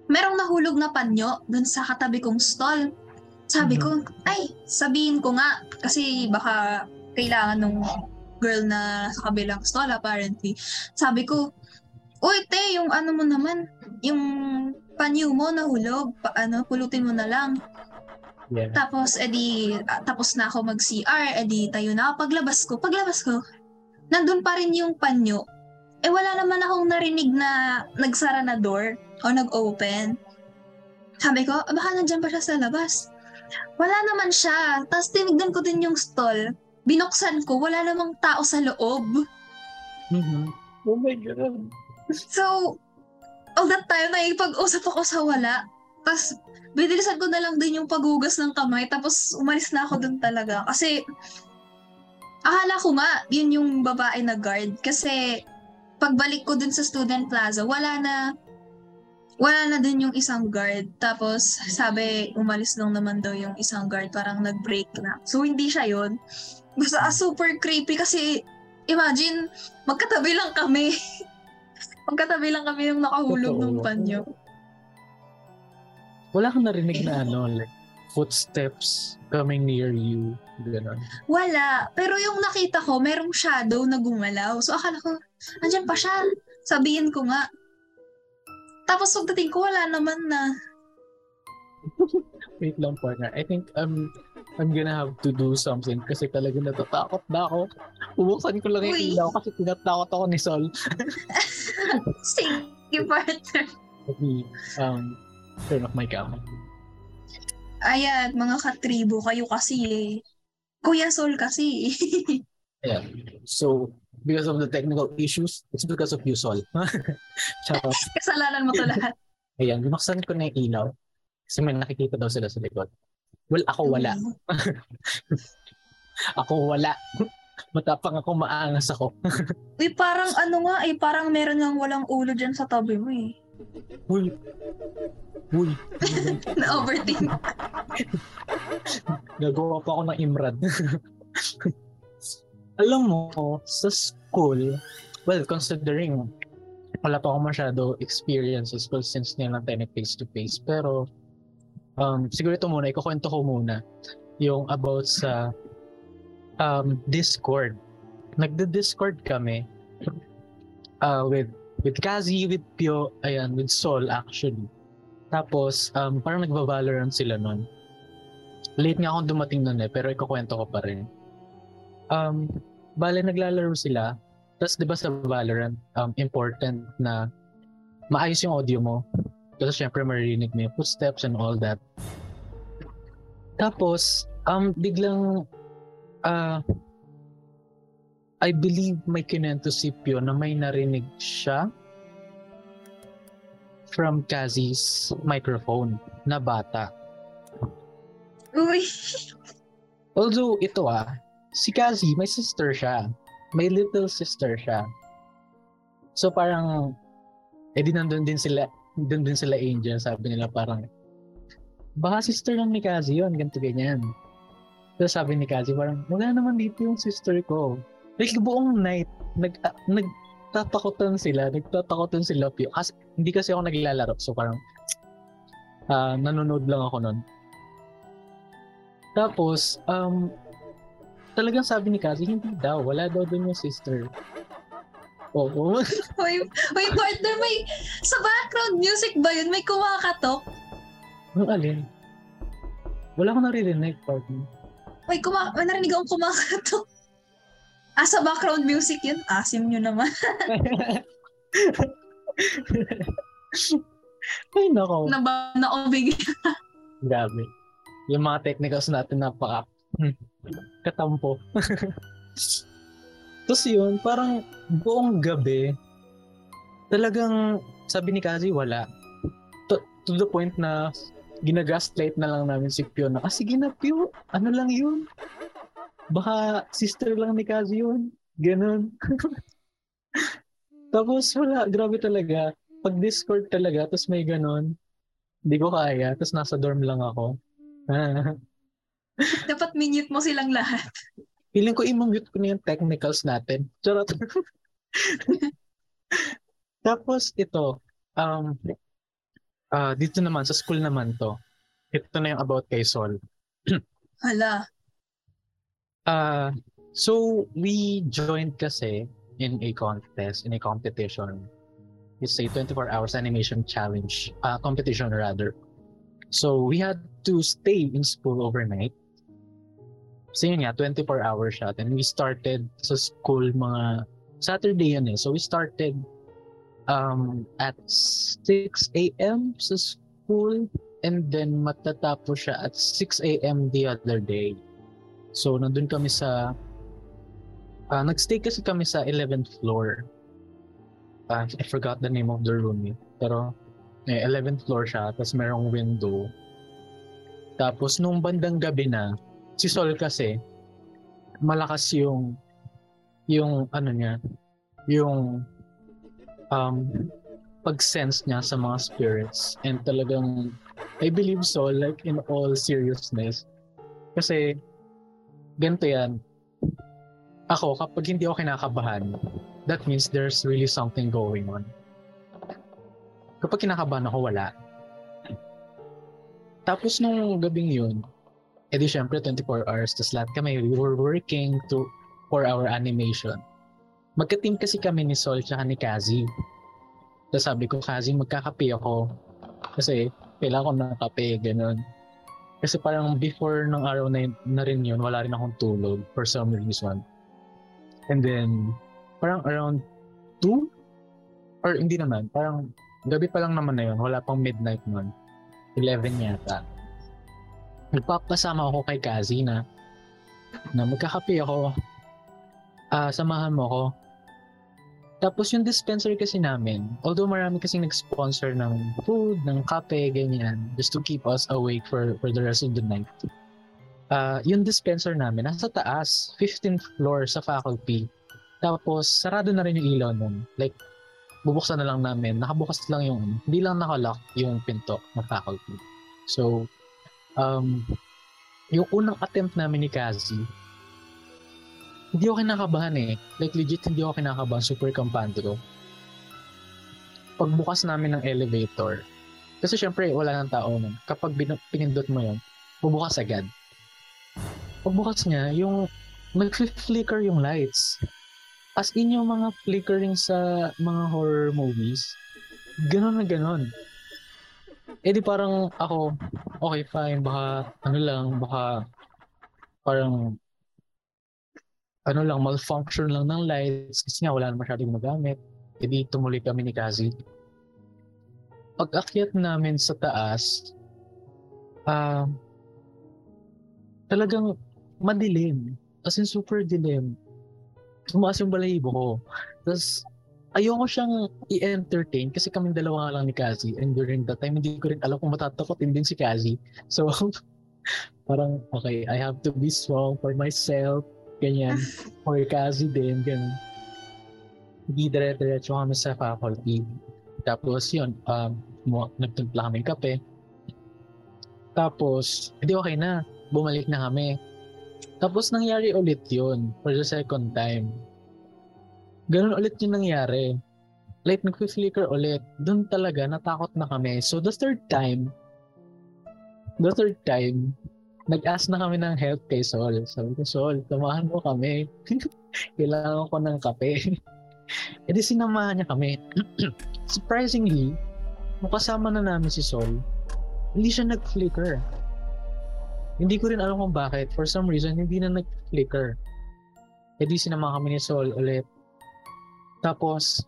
merong nahulog na panyo dun sa katabi kong stall. Sabi ko, ay, sabihin ko nga. Kasi baka kailangan nung girl na sa kabilang stall, apparently. Sabi ko, uy, te, yung ano mo naman, yung panyo mo nahulog, pulutin mo na lang. Yeah. Tapos, edi, tapos na ako mag-CR, edi, tayo na ako. Paglabas ko, nandun pa rin yung panyo. Eh wala naman akong narinig na nagsara na door o nag-open. Sabi ko, baka nandyan pa siya sa labas. Wala naman siya. Tapos tinignan ko din yung stall. Binuksan ko, wala namang tao sa loob. Mm-hmm. Oh my God. So, all that time na ipag-usap ako sa wala. Tapos, bidilisan ko na lang din yung paghugas ng kamay. Tapos, umalis na ako dun talaga. Kasi... akala ko nga, yun yung babae na guard. Kasi pagbalik ko dun sa Student Plaza, wala na din yung isang guard. Tapos sabi, umalis lang naman daw yung isang guard, parang nag-break na. So hindi siya yun. Basta super creepy kasi imagine, magkatabi lang kami. Magkatabi lang kami yung nakahulog ng panyo. Wala kang narinig na like footsteps coming near you? Ganun. Wala. Pero yung nakita ko, merong shadow na gumalaw. So akala ko, andyan pa siya. Sabihin ko nga. Tapos pagdating ko, wala naman na. Wait lang po nga. I think I'm gonna have to do something kasi talaga natatakot na ako. Bubuksan ko lang yung ilaw kasi tinatakot ako ni Sol. Sige, partner. Let me turn off my camera. Ayan, mga katribo, kayo kasi eh. Kuya Sol kasi eh. Yeah. So, because of the technical issues, it's because of you, Sol. Kasalanan mo to lahat. Ayan, binuksan ko na yung ilaw. Kasi may nakikita daw sila sa likod. Well, ako wala. Ako wala. Matapang ako, maangas ako. Uy, parang ano nga eh, parang meron ngang walang ulo dyan sa tabi mo eh. Uy. Uy. Na-overthink. Nagawa pa ako ng Imran. Alam mo, sa school, well, considering wala pa ako masyado experiences well, since nilang face-to-face, pero siguro ito muna, ikukwento ko muna yung about sa Discord. Nagda-Discord kami with Kazi, with Pio, ayan, with Sol actually. Tapos, parang nagva-Valorant sila nun. Late nga akong dumating nun eh, pero ikukwento ko pa rin. Bale, naglalaro sila. Tapos, di ba sa Valorant, important na maayos yung audio mo. Kasi syempre, marinig mo yung footsteps and all that. Tapos, biglang, I believe may kinento si Pio na may narinig siya from Kazi's microphone na bata. Uy! Although ito si Kazi may sister siya. May little sister siya. So parang, di nandun din sila Angel, sabi nila parang, baka sister lang ni Kazi yun, ganito ganyan. So sabi ni Kazi parang, wala naman dito yung sister ko. Like, buong night, nagtatakutan sila, Pio. Kasi, hindi kasi ako naglalaro. So, parang, nanonood lang ako nun. Tapos, talagang sabi ni Cassie, hindi daw. Wala daw dun yung sister. Oo. Wait, partner, may, sa background music ba yun? May kumakatok? Anong alin? Wala akong naririnig, partner. Wait, narinig akong kumakatok. Sa background music yun, asim nyo naman. Ay, nako. Nabigyan. Grabe. Yung mga technicals natin napaka katampo. Tapos yun, parang buong gabi, talagang sabi ni Kazi, wala. To the point na ginagaslight na lang namin si Pio na, sige na Pio, ano lang yun? Baka sister lang ni Kazi yun. Ganun. Tapos wala, grabe talaga. Pag Discord talaga, tapos may ganun. Hindi ko kaya, tapos nasa dorm lang ako. Dapat minute mo silang lahat. Piling ko i-mute ko na yung technicals natin. Charot. Tapos ito, dito naman, sa school naman to. Ito na yung about kay Sol. Hala. So we joined kasi in a contest, in a competition. It's a 24 hours animation challenge, competition rather. So we had to stay in school overnight. So yun nga, 24 hours siya. And we started sa school mga Saturday yun eh. So we started at 6 a.m. sa school and then matatapos siya at 6 a.m. the other day. So, nandun kami sa... nag-stay kasi kami sa 11th floor. I forgot the name of the room eh. Pero, 11th floor siya. Tapos, merong window. Tapos, nung bandang gabi na, si Sol kasi, malakas yung... ano niya? Yung... pag-sense niya sa mga spirits. And talagang... I believe Sol, like, in all seriousness. Kasi... ganito yan. Ako, kapag hindi ako kinakabahan, that means there's really something going on. Kapag kinakabahan ako, wala. Tapos nung gabing yun, edi syempre 24 hours to slot kami. We were working for our animation. Magka-team kasi kami ni Sol tsaka ni Kazi. Tapos sabi ko, Kazi, magkakape ako. Kasi kailangan ko ng kape, ganun. Kasi parang before ng araw na rin yun, wala rin akong tulog for some reason. And then, parang around 2? Or hindi naman, parang gabi pa lang naman na yun. Wala pang midnight nun. 11 yata. Nagpapasama ako kay Kazi na magkakape ako. Samahan mo ako. Tapos yung dispenser kasi namin, although marami kasing nag-sponsor ng food, ng kape, ganyan, just to keep us awake for the rest of the night. Yung dispenser namin, nasa taas, 15th floor sa faculty. Tapos sarado na rin yung ilaw nun. Like, bubuksan na lang namin, nakabukas lang yung, hindi lang nakalock yung pinto ng faculty. So, yung unang attempt namin ni Kazi, hindi ako kinakabahan eh. Like legit, hindi ako kinakabahan, super kampante ko. Pagbukas namin ng elevator, kasi syempre wala nang tao nun. Kapag pinindot mo yun, bubukas agad. Pagbukas niya, yung mag-flicker yung lights. As in yung mga flickering sa mga horror movies, ganun na ganun. Eh di parang ako, okay fine, baka ano lang, baka parang ano lang, malfunction lang ng lights kasi nga wala na masyadong magamit. Eh di tumuloy kami ni Kazi. Pag-akyat namin sa taas, talagang madilim. As in super dilim. Tumaas yung balahibo ko. Tapos, ayoko siyang i-entertain kasi kaming dalawa lang ni Kazi. And during that time, hindi ko rin alam kung matatakotin din si Kazi. So, parang, okay, I have to be strong for myself. Ganyan. For Kazi din. Ganyan. Hindi dire-diretso kami sa faculty. Tapos, yun. Nagtumpla kami kape. Tapos, hindi okay na. Bumalik na kami. Tapos nangyari ulit yun for the second time. Ganun ulit yung nangyari. Like nag-flicker ulit. Doon talaga natakot na kami. So the third time, nag-ask na kami ng help kay Sol. Sabi ko, Sol, samahan mo kami. Kailangan ko ng kape. E di sinamahan niya kami. Surprisingly, makasama na namin si Sol. Hindi siya nag-flicker. Hindi ko rin alam kung bakit. For some reason, hindi na nag-flicker. Edi sinama kami ni Sol ulit. Tapos,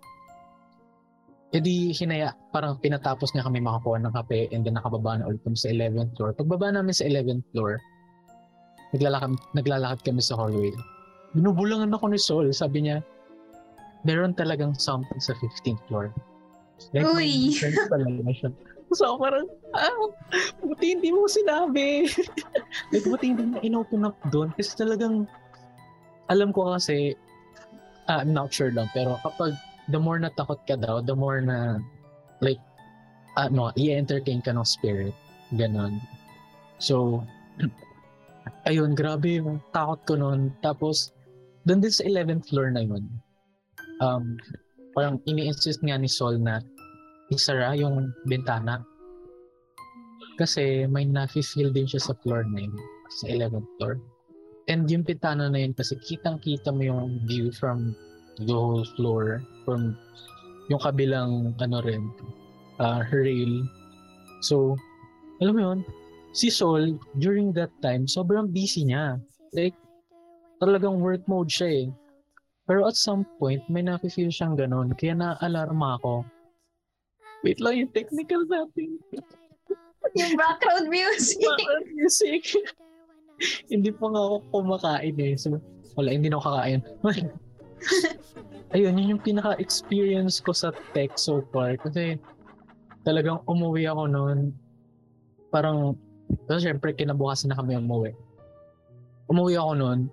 edi hinaya. Parang pinatapos niya kami makakuha ng kape and then nakababa na ulit kami sa 11th floor. Pagbaba namin sa 11th floor, naglalakad kami sa hallway. Binubulangan ako ni Sol. Sabi niya, meron talagang something sa 15th floor. Like, uy! So parang, buti hindi mo sinabi. Like, buti hindi na in-open up doon. Kasi talagang, alam ko kasi, I'm not sure lang, pero kapag the more na takot ka daw, the more na, like, i-entertain ka ng spirit. Ganon. So, ayun, grabe yung takot ko noon. Tapos, doon din sa 11th floor na yun, parang ini-insist nga ni Sol na isara yung bintana kasi may nafe-feel din siya sa floor na yun, sa 11th floor. And yung bintana na yun kasi kitang-kita mo yung view from the whole floor, from yung kabilang ano rin, rail. So, alam mo yun, si Sol during that time sobrang busy niya. Like, talagang work mode siya eh. Pero at some point, may nafe-feel siyang ganun kaya na-alarma ako. Wait lang yung technical natin. Yung background music. Hindi pa nga ako kumakain eh. So, wala, hindi na ako kakain. Ayun, yun yung pinaka-experience ko sa tech so far. Kasi talagang umuwi ako noon. Parang, syempre kinabukasan na kami umuwi. Umuwi ako noon.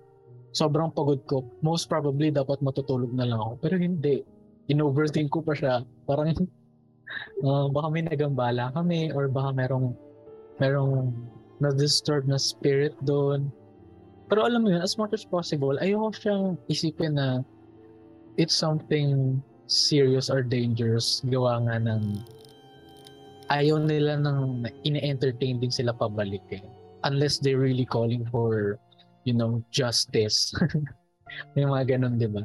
Sobrang pagod ko. Most probably, dapat matutulog na lang ako. Pero hindi. In-overthink ko pa siya. Parang, baka may nagambala kami or baka merong na-disturb na spirit doon. Pero alam mo yun, as much as possible, ayoko siyang isipin na it's something serious or dangerous gawa nga ng ayaw nila nang ina-entertain din sila pabalik eh. Unless they're really calling for, you know, justice. May mga ganun, di ba?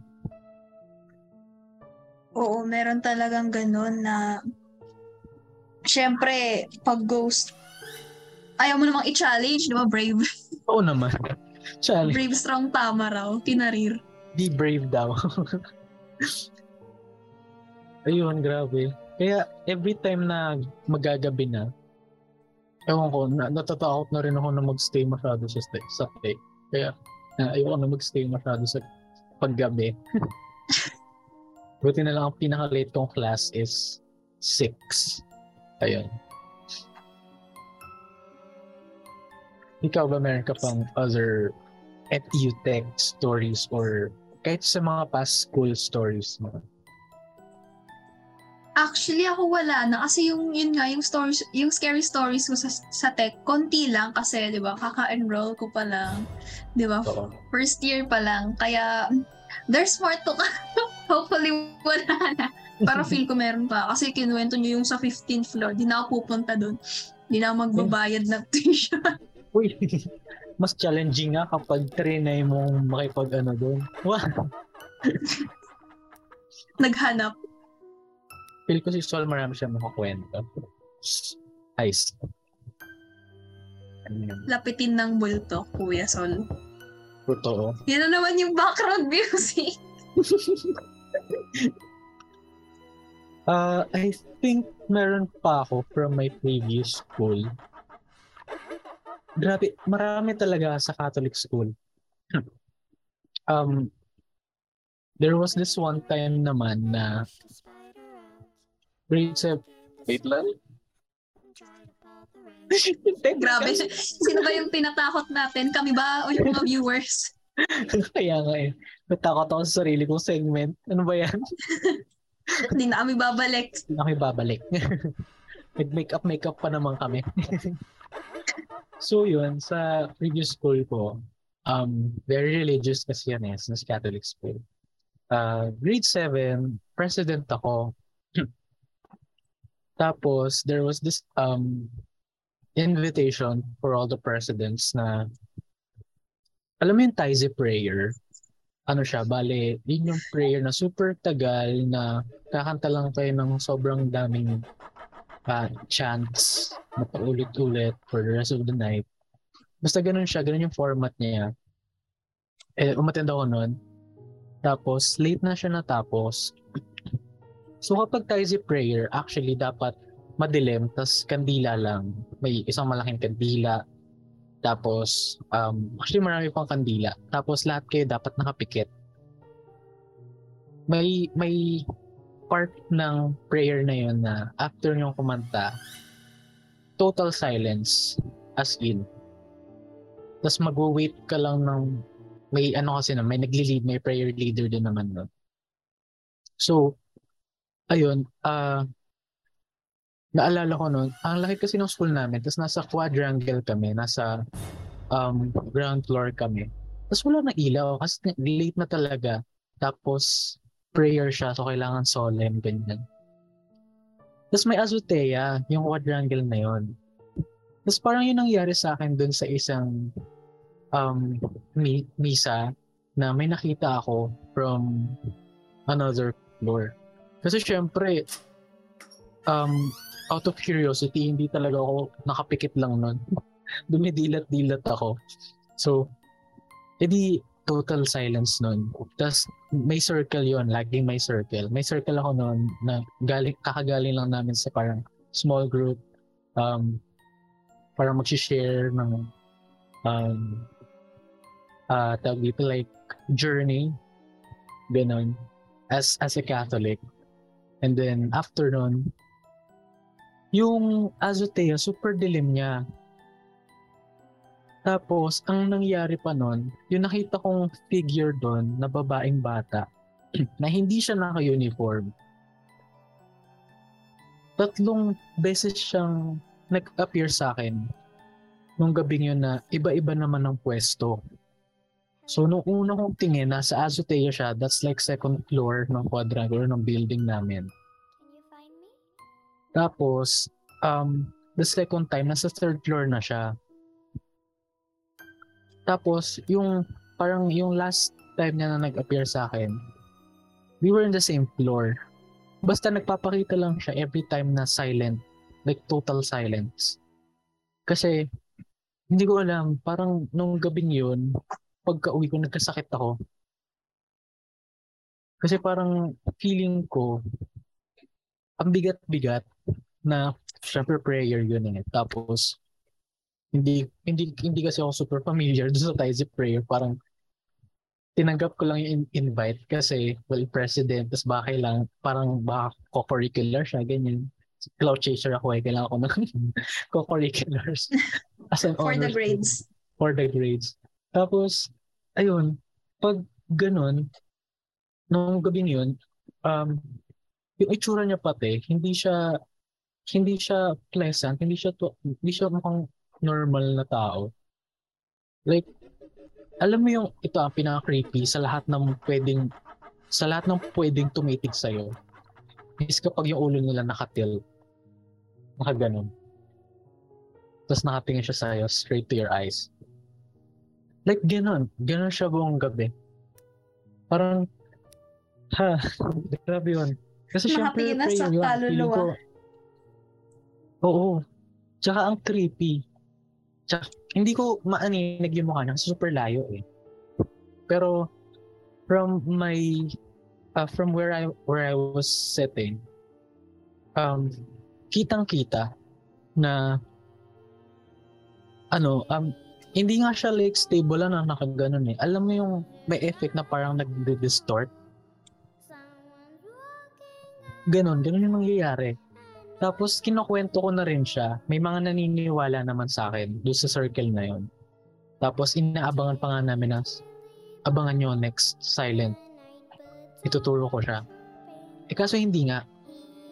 Oo, meron talagang ganun na syempre, pag ghost ayaw mo namang i-challenge, di ba? Brave. Oo naman. Challenge. Brave, strong, tama raw. Tinarir. Be brave daw. Ayun, grabe. Kaya every time na magagabi na, ewan ko, natatakot na rin ako na mag-stay masyado sa stay. Kaya ayaw ko na mag-stay masyado sa paggabi. Buti na lang ang pinaka-late kong class is 6. Ayun. Ikaw ba meron ka pang other FEU Tech stories or kahit sa mga past school stories mo? Actually, ako wala na. Kasi yung stories, yung scary stories ko sa tech, konti lang kasi, di ba, kaka-enroll ko pa lang. Di ba? So, first year pa lang. Kaya, there's more to come. Hopefully, wala na. Para feel ko meron pa. Kasi kinuwento nyo yung sa 15th floor. Di na ako pupunta doon. Di na ako magbabayad ng tuition. Uy, mas challenging nga kapag trinay mong makipag-ano doon. Wow! Naghanap. Feel ko si Sol, marami siya makakwento. Ice. Lapitin ng bulto, Kuya Sol. Totoo. Yan na naman yung background music. I think meron pa ako from my previous school. Grabe, marami talaga sa Catholic school. There was this one time naman na grade 7. Wait lang. Grabe, sino ba yung tinatakot natin? Kami ba o yung mga viewers? Kaya nga eh. Natakot ako sa sarili kong segment. Ano ba yan? Hindi na kami babalik. Hindi na kami babalik. Nag-makeup pa naman kami. So yun, sa previous school ko, very religious kasi yan eh, sa Catholic school. Grade 7, president ako. Tapos, there was this invitation for all the presidents na, alam mo yung Tisei prayer? Ano siya? Bale, yun yung prayer na super tagal na kakanta lang tayo ng sobrang daming chants na paulit-ulit for the rest of the night. Basta ganun siya. Ganun yung format niya. Eh, umatenda ko nun. Tapos, late na siya natapos. So, kapag Tisei prayer, actually, dapat madilim, tas kandila lang. May isang malaking kandila. Tapos, actually marami pang kandila. Tapos lahat kayo dapat nakapikit. May part ng prayer na yun na after niyong kumanta, total silence as in. Tapos mag-wait ka lang ng may ano kasi na may nagli-lead, may prayer leader din naman nun. So, ayun, naalala ko noon, ang laki kasi ng school namin, tapos nasa quadrangle kami, nasa ground floor kami. Tapos wala na ilaw, kasi late na talaga. Tapos prayer siya, so kailangan solemn, ganyan. Tapos may azotea, yung quadrangle na yon. Tapos parang yun nangyari sa akin dun sa isang misa na may nakita ako from another floor. Kasi syempre, out of curiosity, hindi talaga ako nakapikit lang nun. Dumidilat-dilat ako. So, edi total silence nun. Tapos, may circle yon, laging may circle. May circle ako nun na kakagaling lang namin sa parang small group. Parang mag-share ng tawag dito, like, journey. Ganon. As a Catholic. And then, after nun, yung azotea, super dilim niya. Tapos, ang nangyari pa nun, yung nakita kong figure doon na babaeng bata na hindi siya naka-uniform. Tatlong beses siyang nag-appear sa akin nung gabing yun na iba-iba naman ang pwesto. So, nung una kong tingin, nasa azotea siya, that's like second floor ng quadrangular ng building namin. Tapos, the second time, nasa third floor na siya. Tapos, yung parang yung last time niya na nag-appear sa akin, we were in the same floor. Basta nagpapakita lang siya every time na silent. Like total silence. Kasi, hindi ko alam, parang nung gabing yun, pagka-uwi ko, nagkasakit ako. Kasi parang feeling ko, ang bigat-bigat na syempre prayer yun eh. Tapos, hindi kasi ako super familiar doon sa Taizip prayer. Parang, tinanggap ko lang yung invite kasi, well, president, tapos baka lang, parang baka co-curricular siya, ganyan. Cloud chaser ako eh, kailangan ko ng co-curriculars. For the grades. For the grades. Tapos, ayun, pag ganun, nung gabi yun, yung itsura niya pati, hindi siya pleasant, hindi siya mukhang normal na tao. Like, alam mo yung ito ang pinaka-creepy sa lahat ng pwedeng tumitig sa'yo is kapag yung ulo nila nakatil, nakaganon. Tapos nakatingin siya sa'yo straight to your eyes. Like, ganon siya buong gabi. Parang, ha, grabe yun. Kasi syempre, prayer yun, feeling ko, oo, tsaka ang creepy. Tsaka, hindi ko maaninag yung mukha niya kasi super layo eh. Pero from where I was sitting, kitang-kita na hindi nga siya like stable na nakaganoon eh. Alam mo yung may effect na parang nagdi-distort. Ganon yung nangyayari. Tapos, kinukwento ko na rin siya. May mga naniniwala naman sa akin doon sa circle na yon. Tapos, inaabangan pa nga namin na abangan nyo next silent. Ituturo ko siya. Eh kaso hindi nga.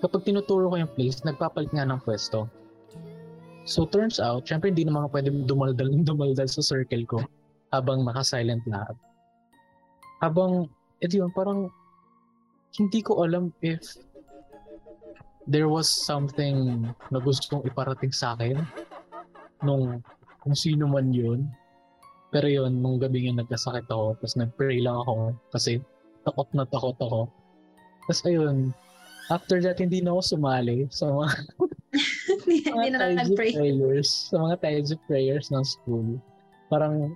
Kapag tinuturo ko yung place, nagpapalit nga ng pwesto. So, turns out, syempre hindi naman pwede dumaldal sa circle ko habang naka-silent lahat. Habang, ito yun, parang hindi ko alam if there was something na gusto kong iparating sa akin nung kung sino man yun. Pero yun, nung gabi yun nagkasakit ako, tapos nag-pray lang ako kasi takot na takot ako. Tapos ayun, after that hindi na ako sumali sa mga Taizip prayers ng school. Parang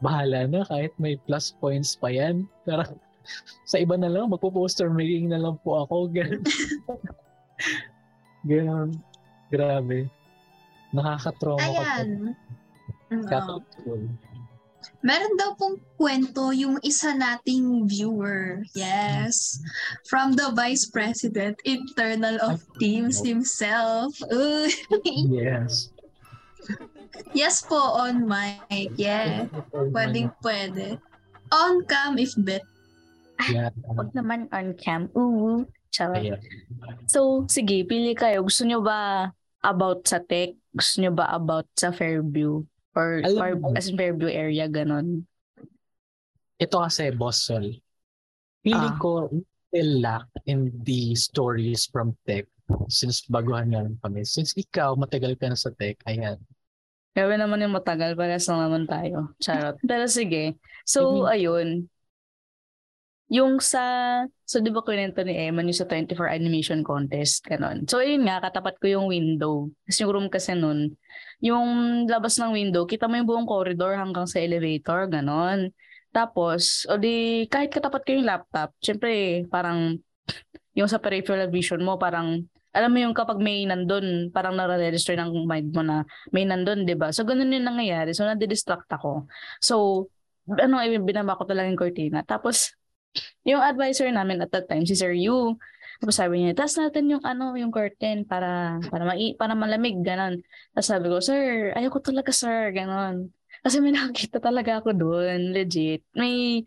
bahala na kahit may plus points pa yan. Parang sa iba na lang, magpo-poster meeting na lang po ako. Ganun. Grabe. Nakakatrauma ko. Ayan. Catholic school. Meron daw pong kwento yung isa nating viewer. Yes. From the Vice President, internal of Teams himself. Yes. Yes po, on mic. Yeah. Pwedeng. On cam if bet. Yeah. Huwag naman on cam. Ooh. Yeah. So, sige, pili kayo. Gusto nyo ba about sa tech? Gusto nyo ba about sa Fairview? Or as in Fairview area, ganon? Ito kasi, Bossol. Pili ko still lack in the stories from tech since baguhan nga lang kami. Since ikaw, matagal ka na sa tech, ayan. Gawin naman yung matagal, pares na naman tayo. Charot. Pero sige. So, ayun. Yung so di ba kwento ni Eman yung sa 24 animation contest, ganon. So yun nga, katapat ko yung window. Kasi yung room kasi nun, yung labas ng window, kita mo yung buong corridor hanggang sa elevator, ganon. Tapos, o di, kahit katapat ko yung laptop, syempre parang yung sa peripheral vision mo, parang, alam mo yung kapag may nandun, parang nare-register ng mind mo na may nandun, diba? So ganun yung nangyayari. So nadidistract ako. So, binaba ko talaga yung cortina. Tapos, yung advisor namin at that time, si Sir Yu, tapos sabi niya, taas natin yung yung curtain para malamig, ganon. Tapos sabi ko, sir, ayoko talaga sir, ganon. Kasi may nakakita talaga ako doon, legit. May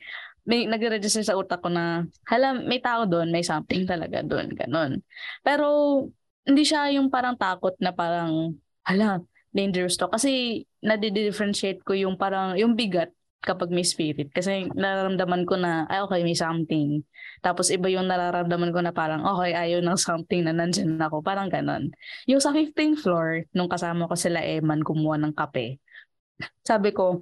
nagre-register sa utak ko na, hala, may tao doon, may something talaga doon, ganon. Pero, hindi siya yung parang takot na parang, hala, dangerous to. Kasi, nadi-differentiate ko yung parang, yung bigat kapag may spirit. Kasi nararamdaman ko na, ay okay, may something. Tapos iba yung nararamdaman ko na parang, okay, ayaw ng something na nandyan ako. Parang ganon. Yung sa 15th floor, nung kasama ko sila Eman, kumuha ng kape. Sabi ko,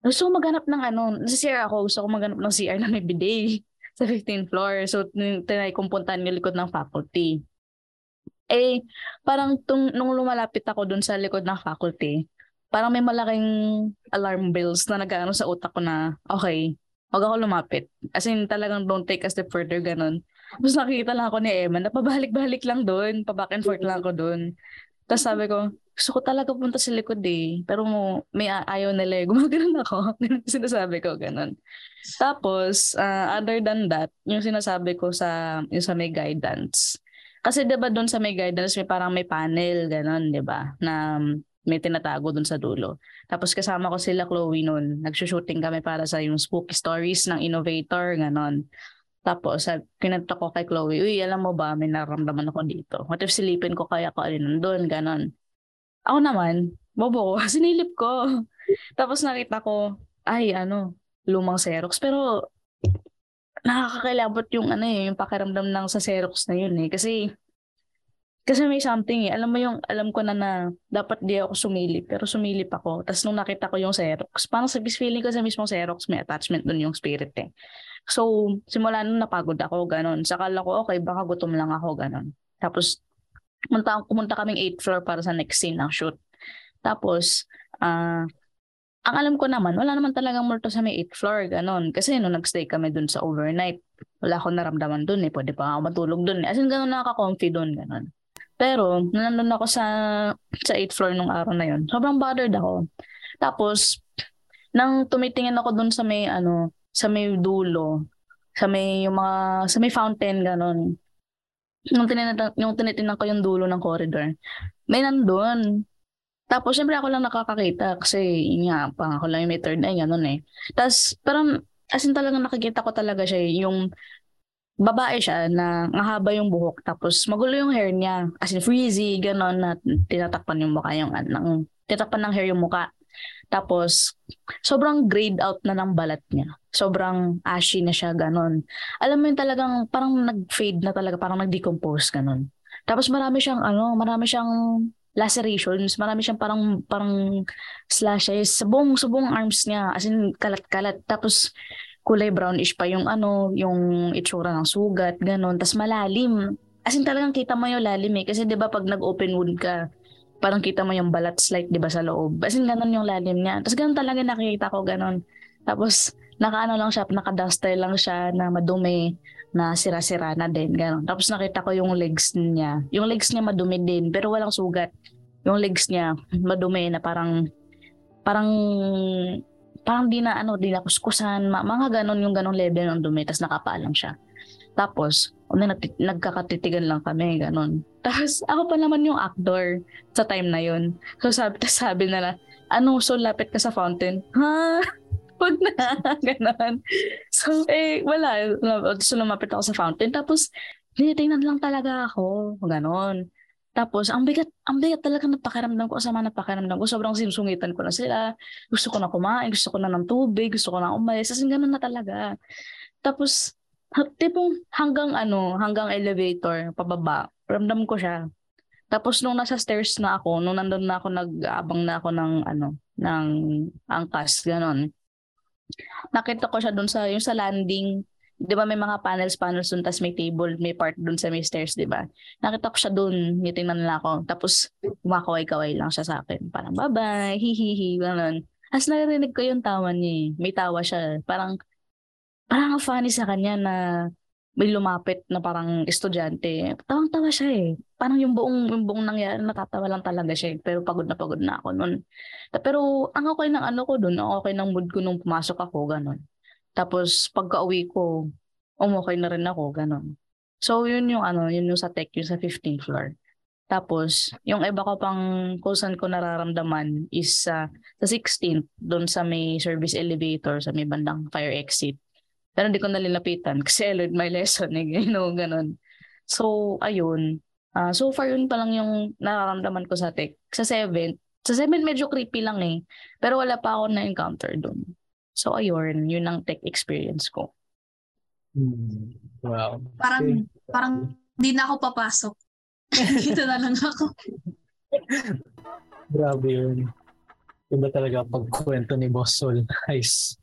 gusto ko maghanap ng ano, sa CR ako, gusto ko maghanap ng CR na may bidet sa 15th floor. So, tinay kong puntaan yung likod ng faculty. Eh, parang nung lumalapit ako dun sa likod ng faculty, parang may malaking alarm bells na nag-ano sa utak ko na, okay, wag ako lumapit. As in, talagang don't take a step further, ganun. Tapos nakikita lang ako ni Emma, napabalik-balik lang doon, paback and forth lang ako doon. Tapos sabi ko, gusto ko talaga punta sa likod eh. Pero may ayaw nila eh. Gumagano'n ako. Sinasabi ko, ganun. Tapos, other than that, yung sinasabi ko yung sa may guidance. Kasi diba doon sa may guidance, may parang may panel, ganun, diba? Na may tinatago dun sa dulo. Tapos kasama ko sila Chloe noon. Nagsushooting kami para sa yung spooky stories ng Innovator, ganon. Tapos kinanta ko kay Chloe, uy, alam mo ba, may nararamdaman ako dito. What if silipin ko kaya ko alin nandun, ganon. Ako naman, bobo ko, sinilip ko. Tapos nakita ko, ay ano, lumang Xerox. Pero nakakakilabot yung ano eh, yung pakiramdam ng sa Xerox na yun eh. Kasi may something eh. Alam mo yung, alam ko na dapat di ako sumilip, pero sumilip ako. Tapos nung nakita ko yung Xerox, parang sa feeling ko sa mismong Xerox, may attachment dun yung spirit eh. So, simula nung napagod ako, ganun. Sakala ko, okay, baka gutom lang ako, ganun. Tapos, kumunta kaming 8th floor para sa next scene ng shoot. Tapos, ang alam ko naman, wala naman talagang multo sa may 8th floor, ganun. Kasi nung nagstay kami dun sa overnight, wala akong naramdaman dun eh. Pwede pa ako matulog dun eh. As in, ganun nakaka-comfy dun, ganun. Pero, nandun ako sa 8th floor nung araw na yun. Sobrang bothered ako. Tapos, nang tumitingin ako dun sa may fountain, ganun. Nung tinitingnan ko yung dulo ng corridor, may nandun. Tapos, syempre ako lang nakakakita kasi, nga, pang ako lang yung may third eye, ganun eh. Tapos, parang, as in talagang nakikita ko talaga siya, yung babae siya na mahaba yung buhok tapos magulo yung hair niya as in frizzy ganon na tinatakpan ng hair yung mukha tapos sobrang grayed out na ng balat niya sobrang ashy na siya ganon alam mo yun talagang parang nag-fade na talaga parang nag-decompose ganon tapos marami siyang lacerations marami siyang parang slashes sa buong arms niya as in kalat-kalat tapos kulay brownish pa yung yung itsura ng sugat, ganun. Tapos malalim. As in talagang kita mo yung lalim eh. Kasi diba pag nag-open wound ka, parang kita mo yung balat slight diba sa loob. As in ganun yung lalim niya. Tapos ganun talaga nakikita ko, ganun. Tapos naka-duster lang siya na madumi, na sira-sira na din, ganun. Tapos nakita ko yung legs niya. Yung legs niya madumi din, pero walang sugat. Yung legs niya madumi na parang di na kuskusan, mga ganon yung ganong level ng dumi, tapos nakapaalam siya. Tapos, nagkakatitigan lang kami, ganon. Tapos, ako pa naman yung actor sa time na yun. So, sabi nila, so lapit ka sa fountain? Ha? Huwag na, ganon. So, wala. So, lumapit ako sa fountain. Tapos, tinitingnan lang talaga ako, ganon. Tapos, ang bigat talaga pakiramdam ko. Sobrang sinsungitan ko na sila. Gusto ko na kumain, gusto ko na ng tubig, gusto ko na umalis. As in, ganun na talaga. Tapos, tipong hanggang elevator, pababa, ramdam ko siya. Tapos, nung nasa stairs na ako, nung nandun na ako, nag-aabang na ako ng angkas, ganun. Nakita ko siya dun sa landing. Di ba may mga panels dun, tapos may table, may part dun sa may stairs, di ba? Nakita ko siya dun, nitingnan nila ako. Tapos, kumakaway-kaway lang siya sa akin. Parang, bye-bye, hihihi, gano'n. As narinig ko yung tawa niya eh. May tawa siya. Parang funny sa kanya na may lumapit na parang estudyante. Tawang-tawa siya eh. Parang yung buong nangyari, natatawa lang talaga siya eh. Pero pagod na ako nun. Pero, ang okay ng ko dun, ang okay ng mood ko nung pumasok ako, gano'n. Tapos, pagka-uwi ko, umukay na rin ako, ganun. So, yun yung sa tech, yung sa 15th floor. Tapos, yung iba ko pang kusan ko nararamdaman is sa 16th, doon sa may service elevator, sa may bandang fire exit. Pero hindi ko nalilapitan kasi I learned my lesson, ganun. So, ayun. So far, yun pa lang yung nararamdaman ko sa tech. Sa 7th medyo creepy lang eh. Pero wala pa ako na-encounter doon. So ayun, yun ang tech experience ko. Wow. Parang di na ako papasok. Dito na lang ako. Grabe yun. Iba talaga pagkwento ni Boss Sol. Nice.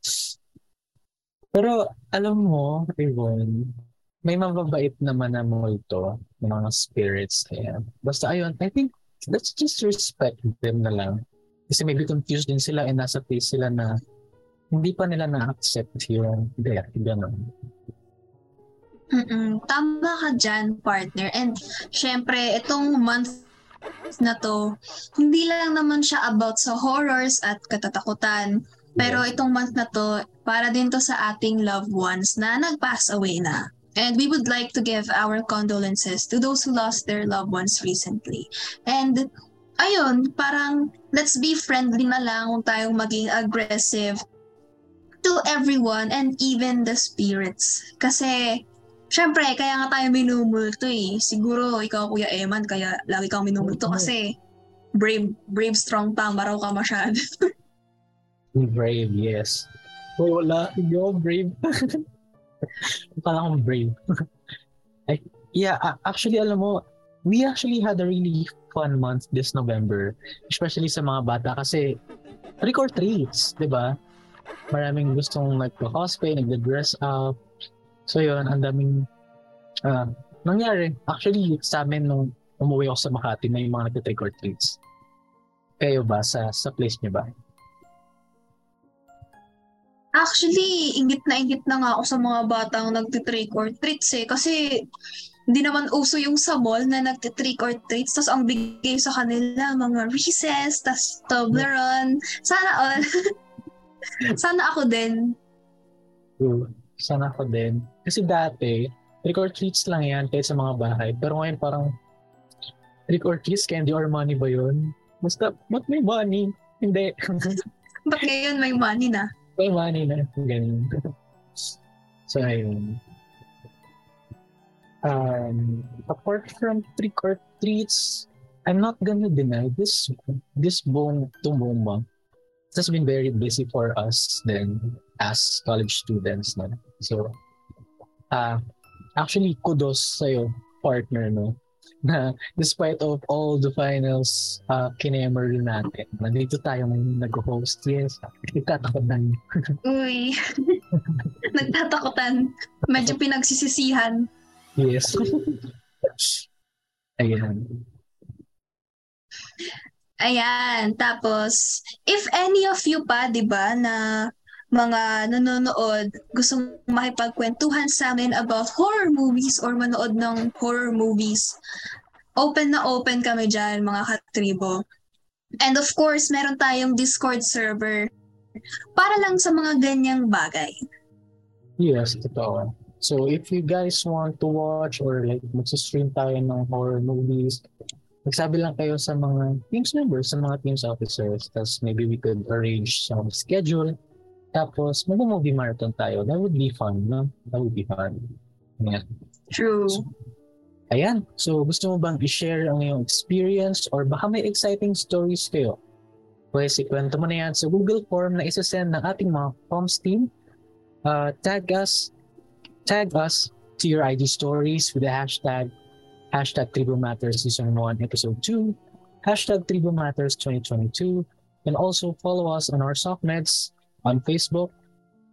Pero alam mo, Yvonne, may mababait naman na multo ng mga spirits niya. Basta ayun, I think let's just respect them na lang. Kasi maybe confused din sila and nasa place sila na hindi pa nila na-accept yung death. Ganun. Tama ka dyan, partner. And syempre, itong month na to, hindi lang naman siya about sa horrors at katatakutan. Pero itong month na to, para din to sa ating loved ones na nag-pass away na. And we would like to give our condolences to those who lost their loved ones recently. And ayun, parang let's be friendly na lang, kung tayong maging aggressive to everyone and even the spirits. Kasi syempre, kaya nga tayo minumulto eh. Siguro, ikaw, Kuya Eman, kaya lagi kang minumulto kasi brave, strong pang, maraw ka masyado. Brave, yes. Oh, wala, you're brave. Parang brave. Yeah, actually, alam mo, we actually had a really fun month this November. Especially sa mga bata kasi trick or treats, di ba? Maraming gustong nagpa-cosplay, nagda-dress up. So yun, ang daming nangyari. Actually, sa amin nung umuwi ako sa Makati na yung mga nagtitrick or treats. Kayo ba? Sa place niyo ba? Actually, ingit na nga ako sa mga batang nagtitrick or treats eh. Kasi hindi naman uso yung sa mall na nagtitrick or treats. Tapos ang bigay sa kanila, mga Reese's, tapos Toblerone. Sana all. Sana ako din. Sana ako din. Kasi dati, trick or treats lang yan kahit sa mga bahay. Pero ngayon parang, trick or treats, candy or money ba yun? Basta, ba't may money? Hindi. Ba't ngayon may money na? May money na. Ganun. So, ayun. Apart from trick or treats, I'm not gonna deny this buong month has been very busy for us then as college students na. So actually kudos sa'yo partner no na despite of all the finals kinemer natin nandito tayo nag-host. Yes, nagtatakot na yun. Uy. Nagtatakotan, medyo pinagsisisihan. Yes. Ayan, tapos if any of you pa, 'di ba, na mga nanonood, gustong makipagkwentuhan sa amin about horror movies or manood ng horror movies, open na open kami diyan, mga katribo. And of course, meron tayong Discord server para lang sa mga ganyang bagay. Yes, totoo. So if you guys want to watch or like magse-stream tayo ng horror movies, magsabi lang kayo sa mga teams members, sa mga teams officers. Tapos maybe we could arrange some schedule. Tapos mag-movie marathon tayo. That would be fun, no? That would be fun. Yeah. True. So, ayan. So gusto mo bang i-share ang iyong experience or baka may exciting stories kayo? Pwes, ikwento mo na yan sa Google Form na isasend ng ating mga comms team. Tag us to your IG stories with the hashtag Tribo Matters Season 1 Episode 2, hashtag Tribo Matters 2022, and also follow us on our softnets on Facebook,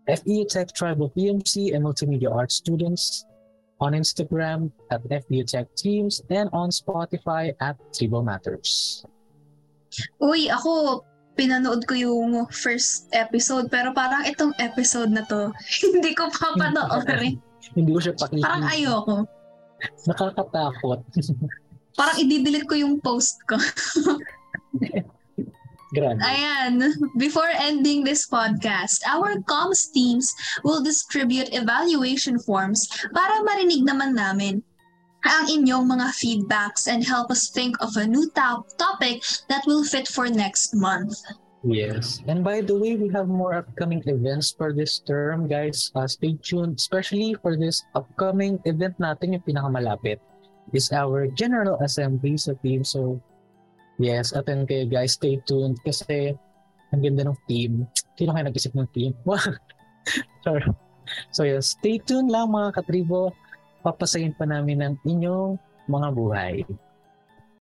FEU Tech Tribo PMC and Multimedia Arts Students, on Instagram at FEU Tech Teams, and on Spotify at Tribo Matters. Uy, ako, pinanood ko yung first episode, pero parang itong episode na to, hindi ko papanoorin. Hindi ko siya pakikita. Parang ayoko. Nakakatakot. Parang i-delete ko yung post ko. Grabe. Ayan, before ending this podcast, our comms teams will distribute evaluation forms para marinig naman namin ang inyong mga feedbacks and help us think of a new topic that will fit for next month. Yes. And by the way, we have more upcoming events for this term, guys. Stay tuned, especially for this upcoming event natin, yung pinakamalapit. It's our General Assembly sa team. So, yes, attend kayo, guys. Stay tuned kasi Ang ganda ng team. Sino kayo nag-isip ng team? Sorry. So yun, stay tuned lang mga katribo. Papasayin pa namin ang inyong mga buhay.